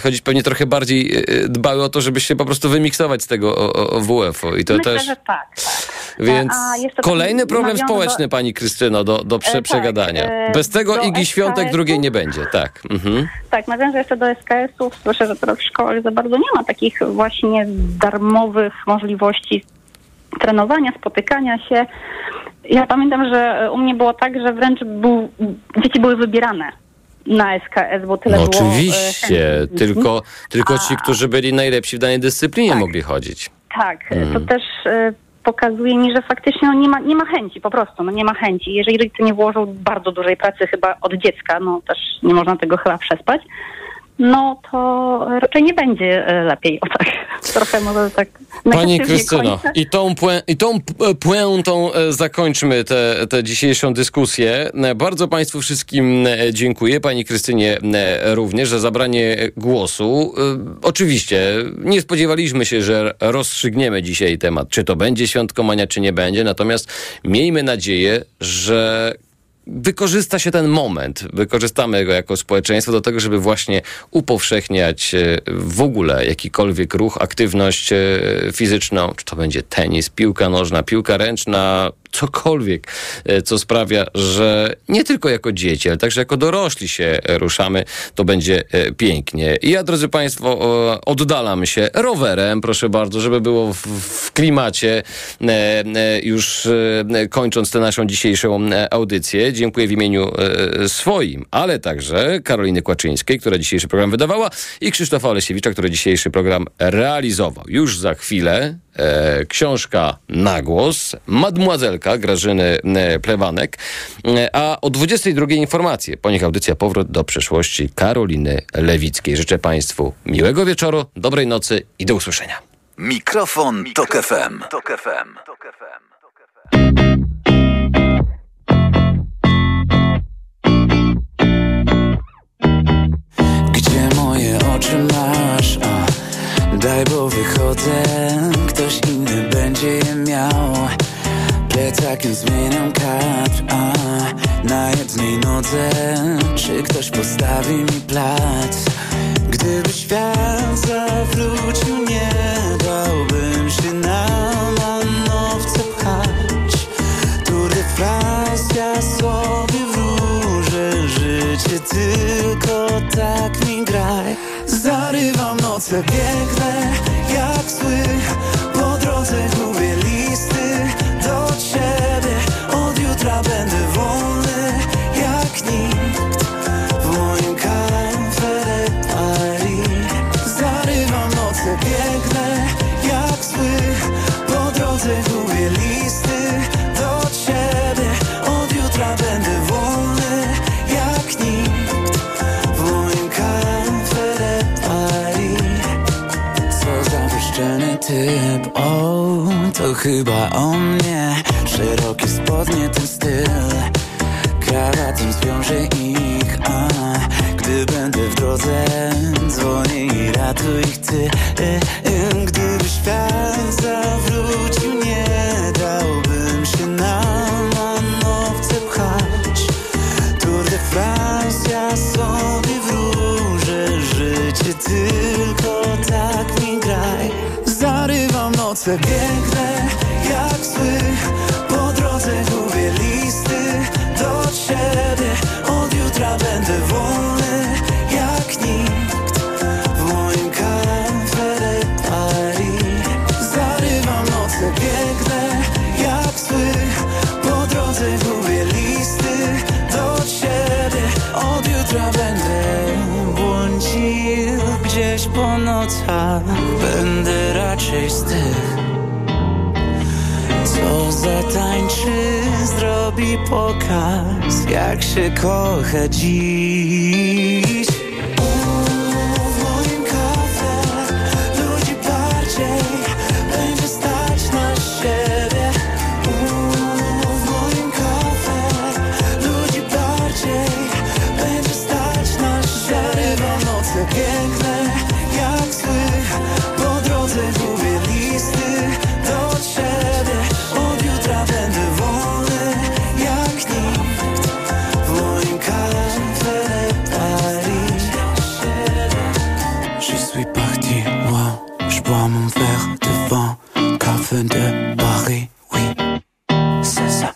chodzić, pewnie trochę bardziej dbały o to, żeby się po prostu wymiksować z tego W F-u. I to myślę, też... że tak, tak. Więc kolejny problem społeczny, do... pani Krystyno, do, do prze- e, przegadania. Tak, bez tego Igi Świątek drugiej nie będzie, tak. Mhm. Tak, nawiążę jeszcze do S K S-ów. Słyszę, że teraz w szkołach za bardzo nie ma takich właśnie darmowych możliwości trenowania, spotykania się. Ja pamiętam, że u mnie było tak, że wręcz był, dzieci były wybierane na S K S, bo tyle no było... Oczywiście, e, tylko, tylko ci, którzy byli najlepsi w danej dyscyplinie tak, mogli chodzić. Tak, mhm. to też... E, pokazuje mi, że faktycznie no, nie, ma, nie ma chęci, po prostu, no nie ma chęci. Jeżeli rodzice nie włożą bardzo dużej pracy chyba od dziecka, no też nie można tego chyba przespać, no to raczej nie będzie lepiej. O tak, trochę może tak... Pani Krystyno, kończę. i tą, puę- i tą puentą zakończmy tę, tę dzisiejszą dyskusję. Bardzo Państwu wszystkim dziękuję, Pani Krystynie również, za zabranie głosu. Oczywiście nie spodziewaliśmy się, że rozstrzygniemy dzisiaj temat, czy to będzie Świętkomania, czy nie będzie, natomiast miejmy nadzieję, że wykorzysta się ten moment, wykorzystamy go jako społeczeństwo do tego, żeby właśnie upowszechniać w ogóle jakikolwiek ruch, aktywność fizyczną, czy to będzie tenis, piłka nożna, piłka ręczna, cokolwiek, co sprawia, że nie tylko jako dzieci, ale także jako dorośli się ruszamy, to będzie pięknie. I ja, drodzy Państwo, oddalam się rowerem, proszę bardzo, żeby było w, w klimacie, już kończąc tę naszą dzisiejszą audycję. Dziękuję w imieniu swoim, ale także Karoliny Kłaczyńskiej, która dzisiejszy program wydawała, i Krzysztofa Olesiewicza, który dzisiejszy program realizował. Już za chwilę książka na głos Mademoiselle Grażyny Plebanek, a o dwudziestej drugiej informacje. Po nich audycja Powrót do przeszłości Karoliny Lewickiej. Życzę Państwu miłego wieczoru, dobrej nocy i do usłyszenia. Mikrofon Tok F M. Tok F M. Gdzie moje oczy masz? A daj, bo wychodzę, ktoś inny będzie je miał. Plecakiem zmieniam kadr, a na jednej nodze, czy ktoś postawi mi plac? Gdyby świat zawrócił, nie bałbym się na manowce pchać. Tu refracja sobie wróżę życie, tylko tak mi graj. Zarywam noce, biegnę jak zły, po drodze gubię listy do ciebie. Od jutra będę wolny jak nikt w moim Cafe Paris. Zarywam noce, biegnę jak zły, po drodze gubię listy do ciebie. Od jutra będę wolny jak nikt w moim Cafe Paris. Co za wyszczony typ, o, to chyba o mnie. Szerokie spodnie, ten styl, krawatem zwiążę ich, a gdy będę w drodze, dzwonię i ratuj ich ty. E, e, gdyby świat zawrócił, nie dałbym się na manowce pchać. Tour de France, ja sobie wróżę życie, tylko tak mi graj. Zarywam noce piękne jak sły, po drodze gubię listy do ciebie. Od jutra będę wolny jak nikt w moim Café de Paris. Zarywam noce piękne jak sły, po drodze gubię listy do ciebie. Od jutra będę błądził gdzieś po nocach, będę raczej z tych, co zatańczy, zrobi pokaz, jak się kocha dziś. W moim kafe ludzi bardziej będzie stać na siebie. W moim kafe ludzi bardziej będzie stać na siebie. Noce piękne jak sły, po drodze gubię listy do ciebie. Od jutra będę wolny jak nikt w moim Café de Paris. Je suis parti loin, je bois mon verre devant Café de Paris. Oui, c'est ça.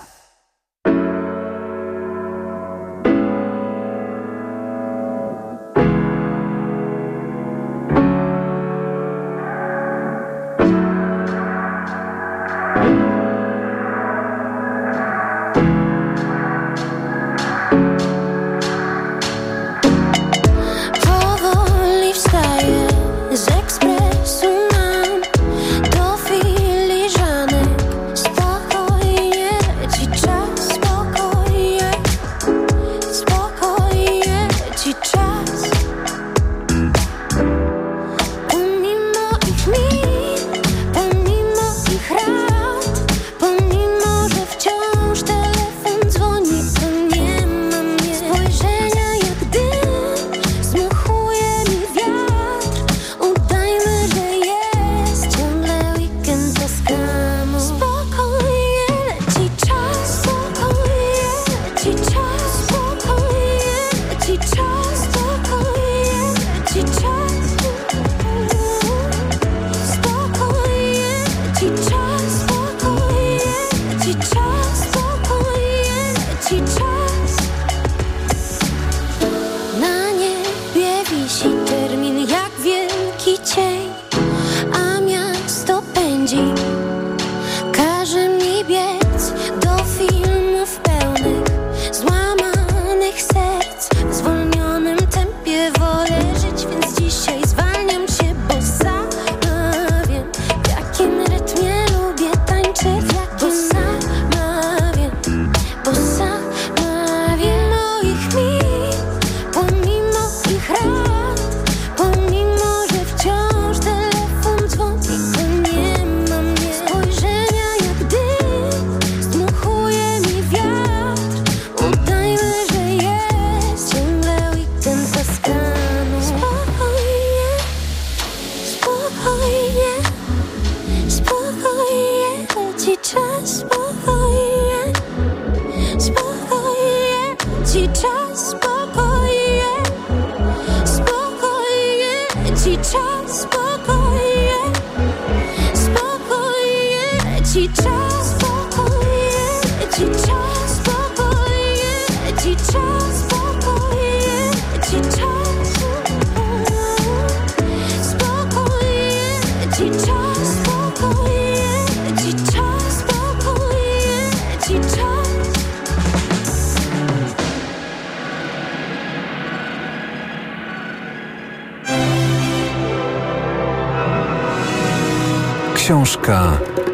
Książka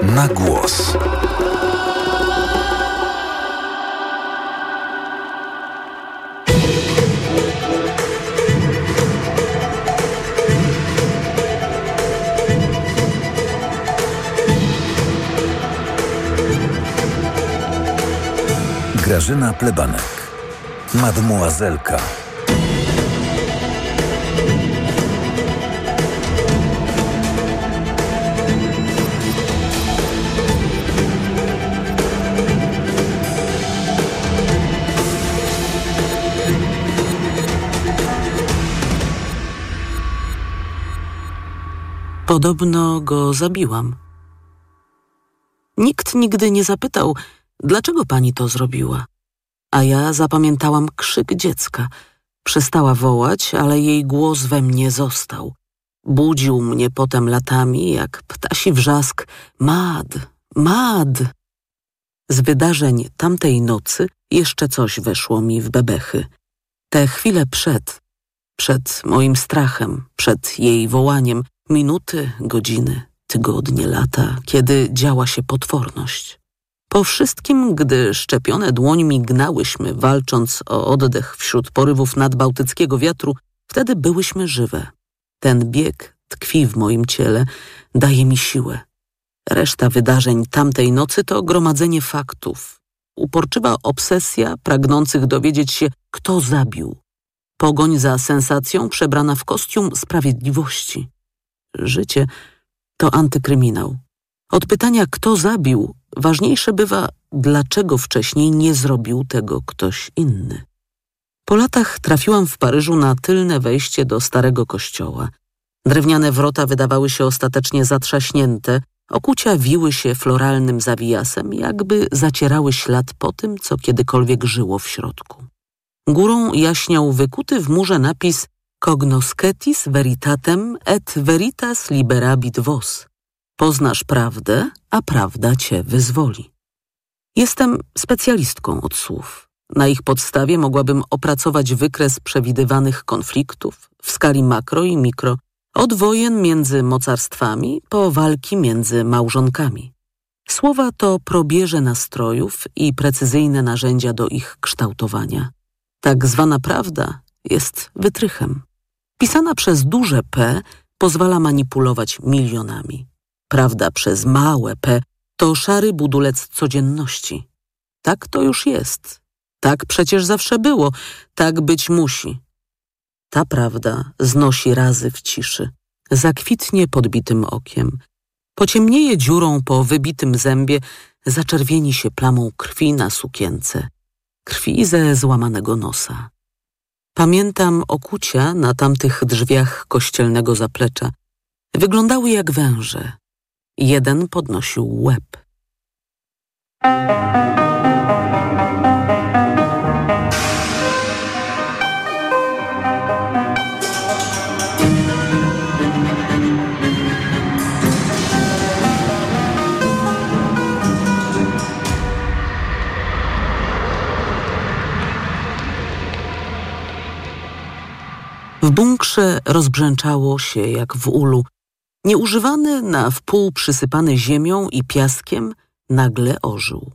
na głos. Grażyna Plebanek, mademoiselka. Podobno go zabiłam. Nikt nigdy nie zapytał, dlaczego pani to zrobiła. A ja zapamiętałam krzyk dziecka. Przestała wołać, ale jej głos we mnie został. Budził mnie potem latami, jak ptasi wrzask. Mad, mad! Z wydarzeń tamtej nocy jeszcze coś weszło mi w bebechy. Te chwile przed, przed moim strachem, przed jej wołaniem, minuty, godziny, tygodnie, lata, kiedy działa się potworność. Po wszystkim, gdy szczepione dłońmi gnałyśmy, walcząc o oddech wśród porywów nadbałtyckiego wiatru, wtedy byłyśmy żywe. Ten bieg tkwi w moim ciele, daje mi siłę. Reszta wydarzeń tamtej nocy to gromadzenie faktów. Uporczywa obsesja pragnących dowiedzieć się, kto zabił. Pogoń za sensacją przebrana w kostium sprawiedliwości. Życie to antykryminał. Od pytania, kto zabił, ważniejsze bywa, dlaczego wcześniej nie zrobił tego ktoś inny. Po latach trafiłam w Paryżu na tylne wejście do starego kościoła. Drewniane wrota wydawały się ostatecznie zatrzaśnięte, okucia wiły się floralnym zawijasem, jakby zacierały ślad po tym, co kiedykolwiek żyło w środku. Górą jaśniał wykuty w murze napis Cognoscetis veritatem et veritas liberabit vos. Poznasz prawdę, a prawda cię wyzwoli. Jestem specjalistką od słów. Na ich podstawie mogłabym opracować wykres przewidywanych konfliktów w skali makro i mikro, od wojen między mocarstwami po walki między małżonkami. Słowa to probierze nastrojów i precyzyjne narzędzia do ich kształtowania. Tak zwana prawda jest wytrychem. Pisana przez duże P pozwala manipulować milionami. Prawda przez małe P to szary budulec codzienności. Tak to już jest. Tak przecież zawsze było. Tak być musi. Ta prawda znosi razy w ciszy. Zakwitnie podbitym okiem. Pociemnieje dziurą po wybitym zębie. Zaczerwieni się plamą krwi na sukience. Krwi ze złamanego nosa. Pamiętam okucia na tamtych drzwiach kościelnego zaplecza. Wyglądały jak węże. Jeden podnosił łeb. W bunkrze rozbrzęczało się jak w ulu. Nieużywany, na wpół przysypany ziemią i piaskiem, nagle ożył.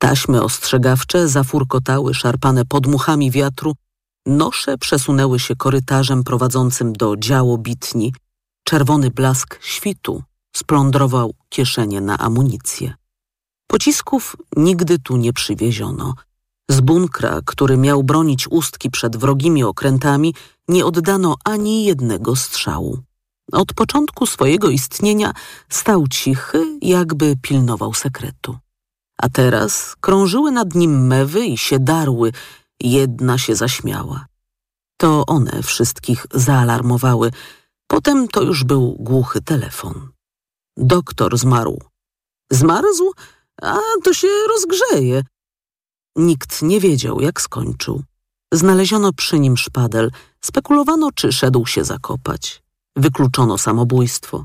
Taśmy ostrzegawcze zafurkotały, szarpane podmuchami wiatru. Nosze przesunęły się korytarzem prowadzącym do działobitni. Czerwony blask świtu splądrował kieszenie na amunicję. Pocisków nigdy tu nie przywieziono. Z bunkra, który miał bronić Ustki przed wrogimi okrętami, nie oddano ani jednego strzału. Od początku swojego istnienia stał cichy, jakby pilnował sekretu. A teraz krążyły nad nim mewy i się darły. Jedna się zaśmiała. To one wszystkich zaalarmowały. Potem to już był głuchy telefon. Doktor zmarł. Zmarzł? A to się rozgrzeje. Nikt nie wiedział, jak skończył. Znaleziono przy nim szpadel. Spekulowano, czy szedł się zakopać. Wykluczono samobójstwo.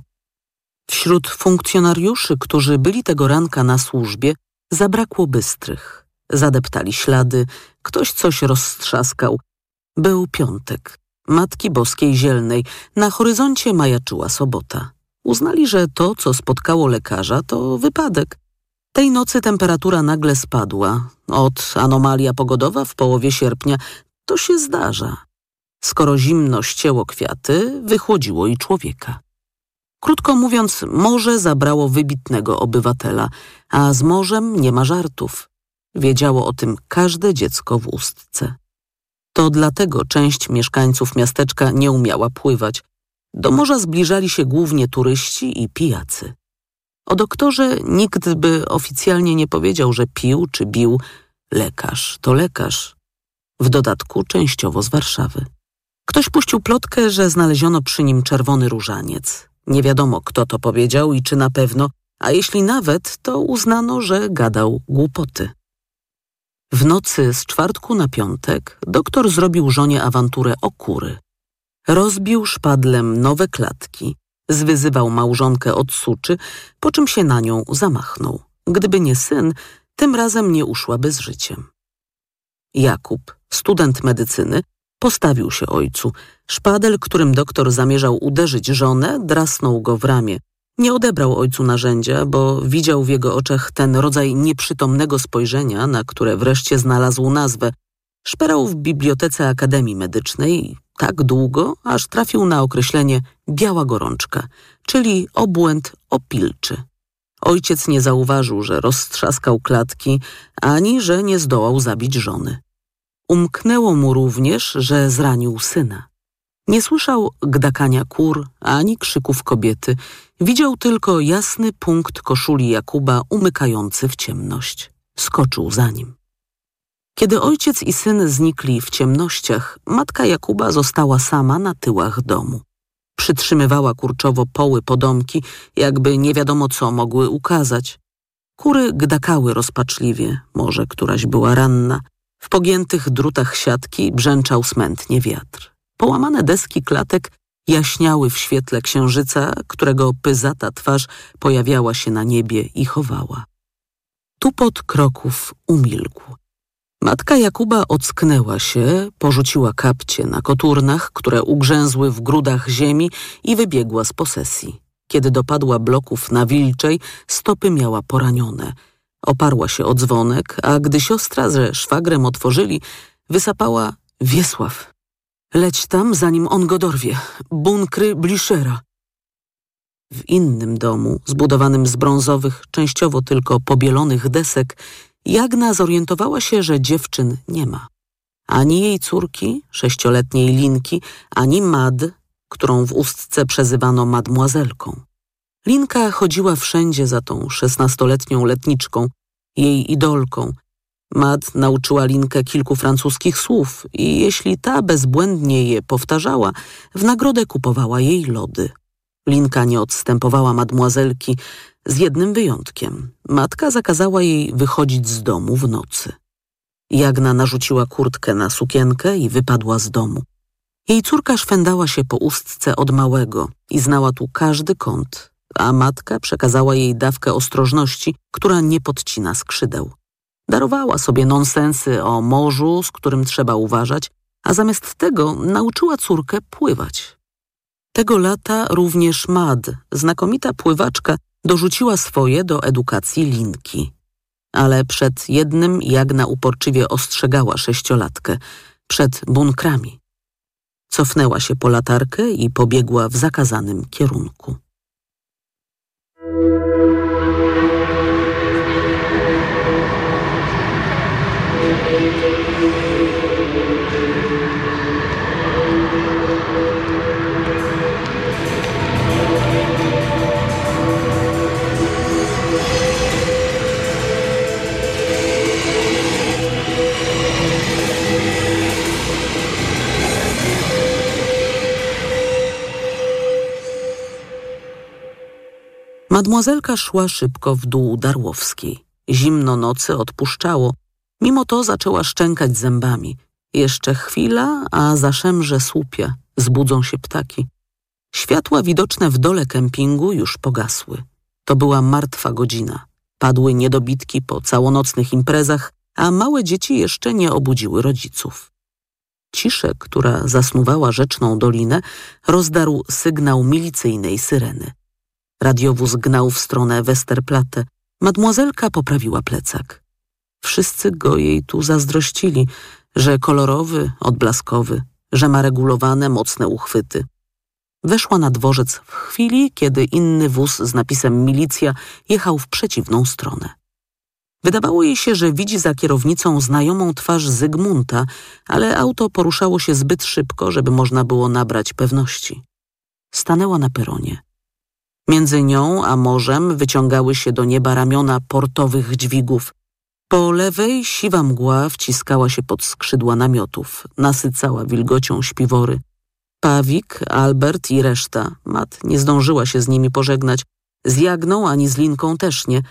Wśród funkcjonariuszy, którzy byli tego ranka na służbie, zabrakło bystrych. Zadeptali ślady, ktoś coś roztrzaskał. Był piątek, Matki Boskiej Zielnej, na horyzoncie majaczyła sobota. Uznali, że to, co spotkało lekarza, to wypadek. Tej nocy temperatura nagle spadła. Od anomalia pogodowa w połowie sierpnia to się zdarza. Skoro zimno ścięło kwiaty, wychłodziło i człowieka. Krótko mówiąc, morze zabrało wybitnego obywatela, a z morzem nie ma żartów. Wiedziało o tym każde dziecko w Ustce. To dlatego część mieszkańców miasteczka nie umiała pływać. Do morza zbliżali się głównie turyści i pijacy. O doktorze nikt by oficjalnie nie powiedział, że pił czy bił. Lekarz to lekarz. W dodatku częściowo z Warszawy. Ktoś puścił plotkę, że znaleziono przy nim czerwony różaniec. Nie wiadomo, kto to powiedział i czy na pewno, a jeśli nawet, to uznano, że gadał głupoty. W nocy z czwartku na piątek doktor zrobił żonie awanturę o kury. Rozbił szpadlem nowe klatki, zwyzywał małżonkę od suczy, po czym się na nią zamachnął. Gdyby nie syn, tym razem nie uszłaby z życiem. Jakub, student medycyny, postawił się ojcu. Szpadel, którym doktor zamierzał uderzyć żonę, drasnął go w ramię. Nie odebrał ojcu narzędzia, bo widział w jego oczach ten rodzaj nieprzytomnego spojrzenia, na które wreszcie znalazł nazwę. Szperał w bibliotece Akademii Medycznej tak długo, aż trafił na określenie biała gorączka, czyli obłęd opilczy. Ojciec nie zauważył, że roztrzaskał klatki, ani że nie zdołał zabić żony. Umknęło mu również, że zranił syna. Nie słyszał gdakania kur ani krzyków kobiety. Widział tylko jasny punkt koszuli Jakuba umykający w ciemność. Skoczył za nim. Kiedy ojciec i syn znikli w ciemnościach, matka Jakuba została sama na tyłach domu. Przytrzymywała kurczowo poły podomki, jakby nie wiadomo co mogły ukazać. Kury gdakały rozpaczliwie, może któraś była ranna. W pogiętych drutach siatki brzęczał smętnie wiatr. Połamane deski klatek jaśniały w świetle księżyca, którego pyzata twarz pojawiała się na niebie i chowała. Tupot kroków umilkł. Matka Jakuba ocknęła się, porzuciła kapcie na koturnach, które ugrzęzły w grudach ziemi i wybiegła z posesji. Kiedy dopadła bloków na Wilczej, stopy miała poranione. Oparła się o dzwonek, a gdy siostra ze szwagrem otworzyli, wysapała: Wiesław, leć tam, zanim on go dorwie. Bunkry Blichera. W innym domu, zbudowanym z brązowych, częściowo tylko pobielonych desek, Jagna zorientowała się, że dziewczyn nie ma. Ani jej córki, sześcioletniej Linki, ani Mad, którą w Ustce przezywano mademoiselką. Linka chodziła wszędzie za tą szesnastoletnią letniczką, jej idolką. Mad nauczyła Linkę kilku francuskich słów i jeśli ta bezbłędnie je powtarzała, w nagrodę kupowała jej lody. Linka nie odstępowała mademoiselki, z jednym wyjątkiem. Matka zakazała jej wychodzić z domu w nocy. Jagna narzuciła kurtkę na sukienkę i wypadła z domu. Jej córka szwendała się po Ustce od małego i znała tu każdy kąt, a matka przekazała jej dawkę ostrożności, która nie podcina skrzydeł. Darowała sobie nonsensy o morzu, z którym trzeba uważać, a zamiast tego nauczyła córkę pływać. Tego lata również Mad, znakomita pływaczka, dorzuciła swoje do edukacji Linki. Ale przed jednym Jagna uporczywie ostrzegała sześciolatkę, przed bunkrami. Cofnęła się po latarkę i pobiegła w zakazanym kierunku. Mademoiselka szła szybko w dół Darłowskiej. Zimno nocy odpuszczało. Mimo to zaczęła szczękać zębami. Jeszcze chwila, a zaszemrze słupia. Zbudzą się ptaki. Światła widoczne w dole kempingu już pogasły. To była martwa godzina. Padły niedobitki po całonocnych imprezach, a małe dzieci jeszcze nie obudziły rodziców. Ciszę, która zasnuwała rzeczną dolinę, rozdarł sygnał milicyjnej syreny. Radiowóz gnał w stronę Westerplatte. Mademoiselka poprawiła plecak. Wszyscy go jej tu zazdrościli, że kolorowy, odblaskowy, że ma regulowane, mocne uchwyty. Weszła na dworzec w chwili, kiedy inny wóz z napisem milicja jechał w przeciwną stronę. Wydawało jej się, że widzi za kierownicą znajomą twarz Zygmunta, ale auto poruszało się zbyt szybko, żeby można było nabrać pewności. Stanęła na peronie. Między nią a morzem wyciągały się do nieba ramiona portowych dźwigów. Po lewej siwa mgła wciskała się pod skrzydła namiotów, nasycała wilgocią śpiwory. Pawik, Albert i reszta. Mat nie zdążyła się z nimi pożegnać. Z Jagną ani z Linką też nie.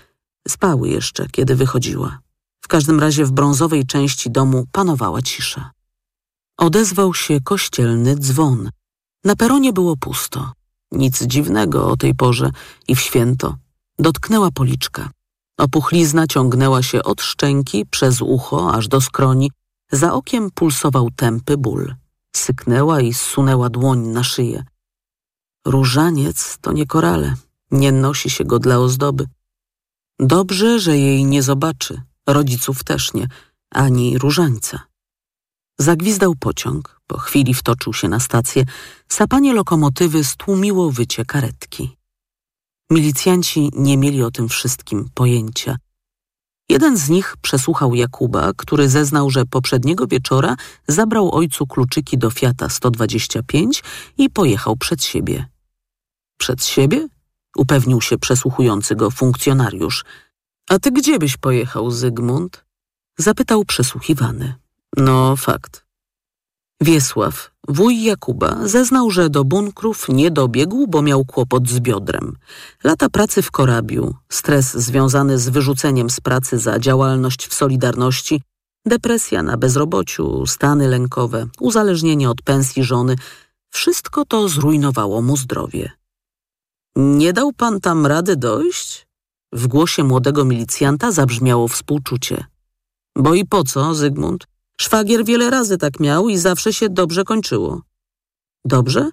Spały jeszcze, kiedy wychodziła. W każdym razie w brązowej części domu panowała cisza. Odezwał się kościelny dzwon. Na peronie było pusto. Nic dziwnego o tej porze i w święto. Dotknęła policzka. Opuchlizna ciągnęła się od szczęki, przez ucho, aż do skroni. Za okiem pulsował tępy ból. Syknęła i zsunęła dłoń na szyję. Różaniec to nie korale. Nie nosi się go dla ozdoby. Dobrze, że jej nie zobaczy. Rodziców też nie. Ani różańca. Zagwizdał pociąg. Po chwili wtoczył się na stację. Sapanie lokomotywy stłumiło wycie karetki. Milicjanci nie mieli o tym wszystkim pojęcia. Jeden z nich przesłuchał Jakuba, który zeznał, że poprzedniego wieczora zabrał ojcu kluczyki do Fiata sto dwadzieścia pięć i pojechał przed siebie. Przed siebie? Upewnił się przesłuchujący go funkcjonariusz. A ty gdzie byś pojechał, Zygmunt? Zapytał przesłuchiwany. No, fakt. Wiesław, wuj Jakuba, zeznał, że do bunkrów nie dobiegł, bo miał kłopot z biodrem. Lata pracy w Korabiu, stres związany z wyrzuceniem z pracy za działalność w Solidarności, depresja na bezrobociu, stany lękowe, uzależnienie od pensji żony. Wszystko to zrujnowało mu zdrowie. Nie dał pan tam rady dojść? W głosie młodego milicjanta zabrzmiało współczucie. Bo i po co, Zygmunt? Szwagier wiele razy tak miał i zawsze się dobrze kończyło. Dobrze?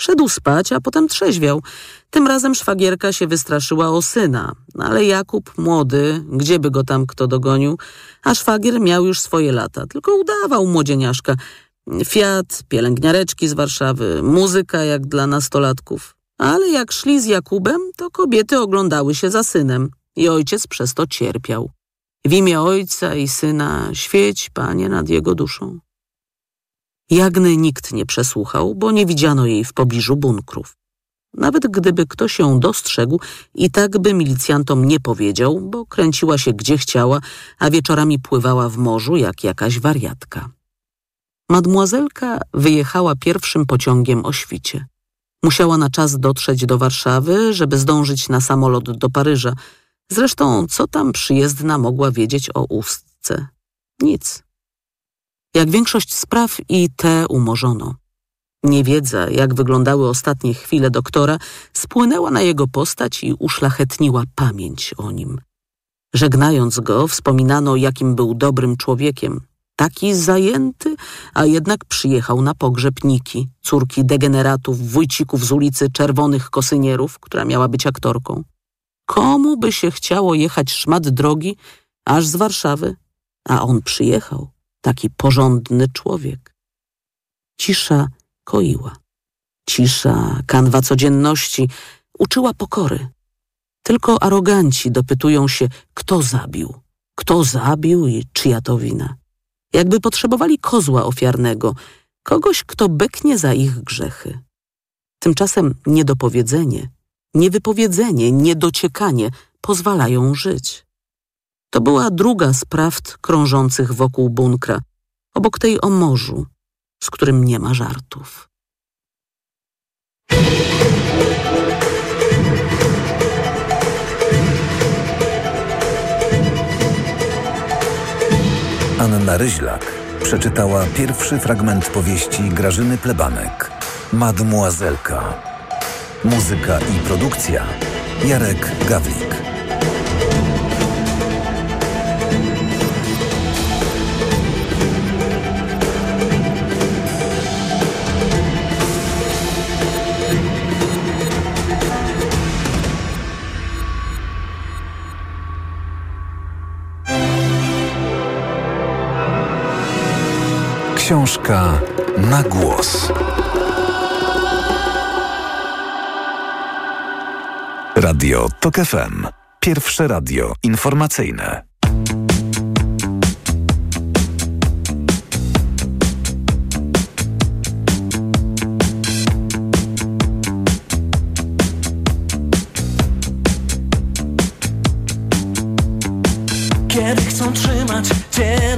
Szedł spać, a potem trzeźwiał. Tym razem szwagierka się wystraszyła o syna, ale Jakub młody, gdzieby go tam kto dogonił, a szwagier miał już swoje lata, tylko udawał młodzieniaszka. Fiat, pielęgniareczki z Warszawy, muzyka jak dla nastolatków. Ale jak szli z Jakubem, to kobiety oglądały się za synem i ojciec przez to cierpiał. W imię Ojca i Syna świeć, Panie, nad jego duszą. Jagny nikt nie przesłuchał, bo nie widziano jej w pobliżu bunkrów. Nawet gdyby ktoś ją dostrzegł, i tak by milicjantom nie powiedział, bo kręciła się gdzie chciała, a wieczorami pływała w morzu jak jakaś wariatka. Mademoiselka wyjechała pierwszym pociągiem o świcie. Musiała na czas dotrzeć do Warszawy, żeby zdążyć na samolot do Paryża. Zresztą, co tam przyjezdna mogła wiedzieć o Ustce? Nic. Jak większość spraw i te umorzono. Niewiedza, jak wyglądały ostatnie chwile doktora, spłynęła na jego postać i uszlachetniła pamięć o nim. Żegnając go, wspominano, jakim był dobrym człowiekiem. Taki zajęty, a jednak przyjechał na pogrzeb Niki, córki degeneratów, wójcików z ulicy Czerwonych Kosynierów, która miała być aktorką. Komu by się chciało jechać szmat drogi aż z Warszawy? A on przyjechał, taki porządny człowiek. Cisza koiła. Cisza, kanwa codzienności, uczyła pokory. Tylko aroganci dopytują się, kto zabił, kto zabił i czyja to wina. Jakby potrzebowali kozła ofiarnego, kogoś, kto beknie za ich grzechy. Tymczasem niedopowiedzenie, niewypowiedzenie, niedociekanie pozwalają żyć. To była druga z prawd krążących wokół bunkra, obok tej o morzu, z którym nie ma żartów. Anna Ryślak przeczytała pierwszy fragment powieści Grażyny Plebanek, Mademoiselka. Muzyka i produkcja Jarek Gawlik. Książka na głos. Radio Tok F M. Pierwsze radio informacyjne.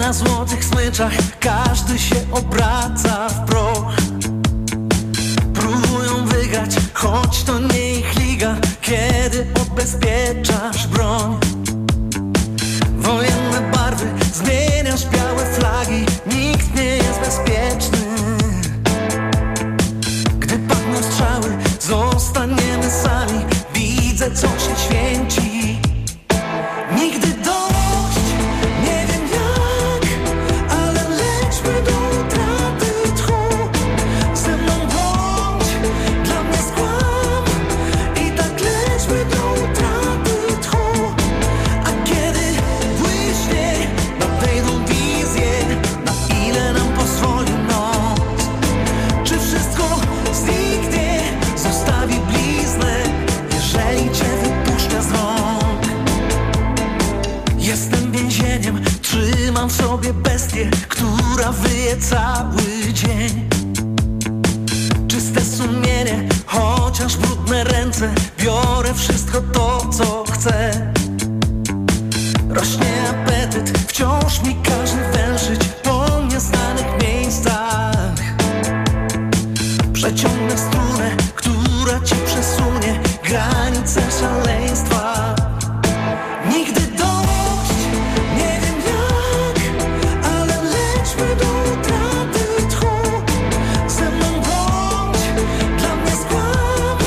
Na złotych smyczach każdy się obraca w proch. Próbują wygrać, choć to nie ich liga, kiedy ubezpieczasz broń. Wojenne barwy, zmieniasz białe flagi, nikt nie jest bezpieczny. Gdy padną strzały, zostaniemy sami, widzę co się święci. Nigdy mam w sobie bestię, która wyje cały dzień. Czyste sumienie, chociaż brudne ręce, biorę wszystko to, co chcę. Rośnie apetyt, wciąż mi każe węszyć po nieznanych miejscach. Przeciąg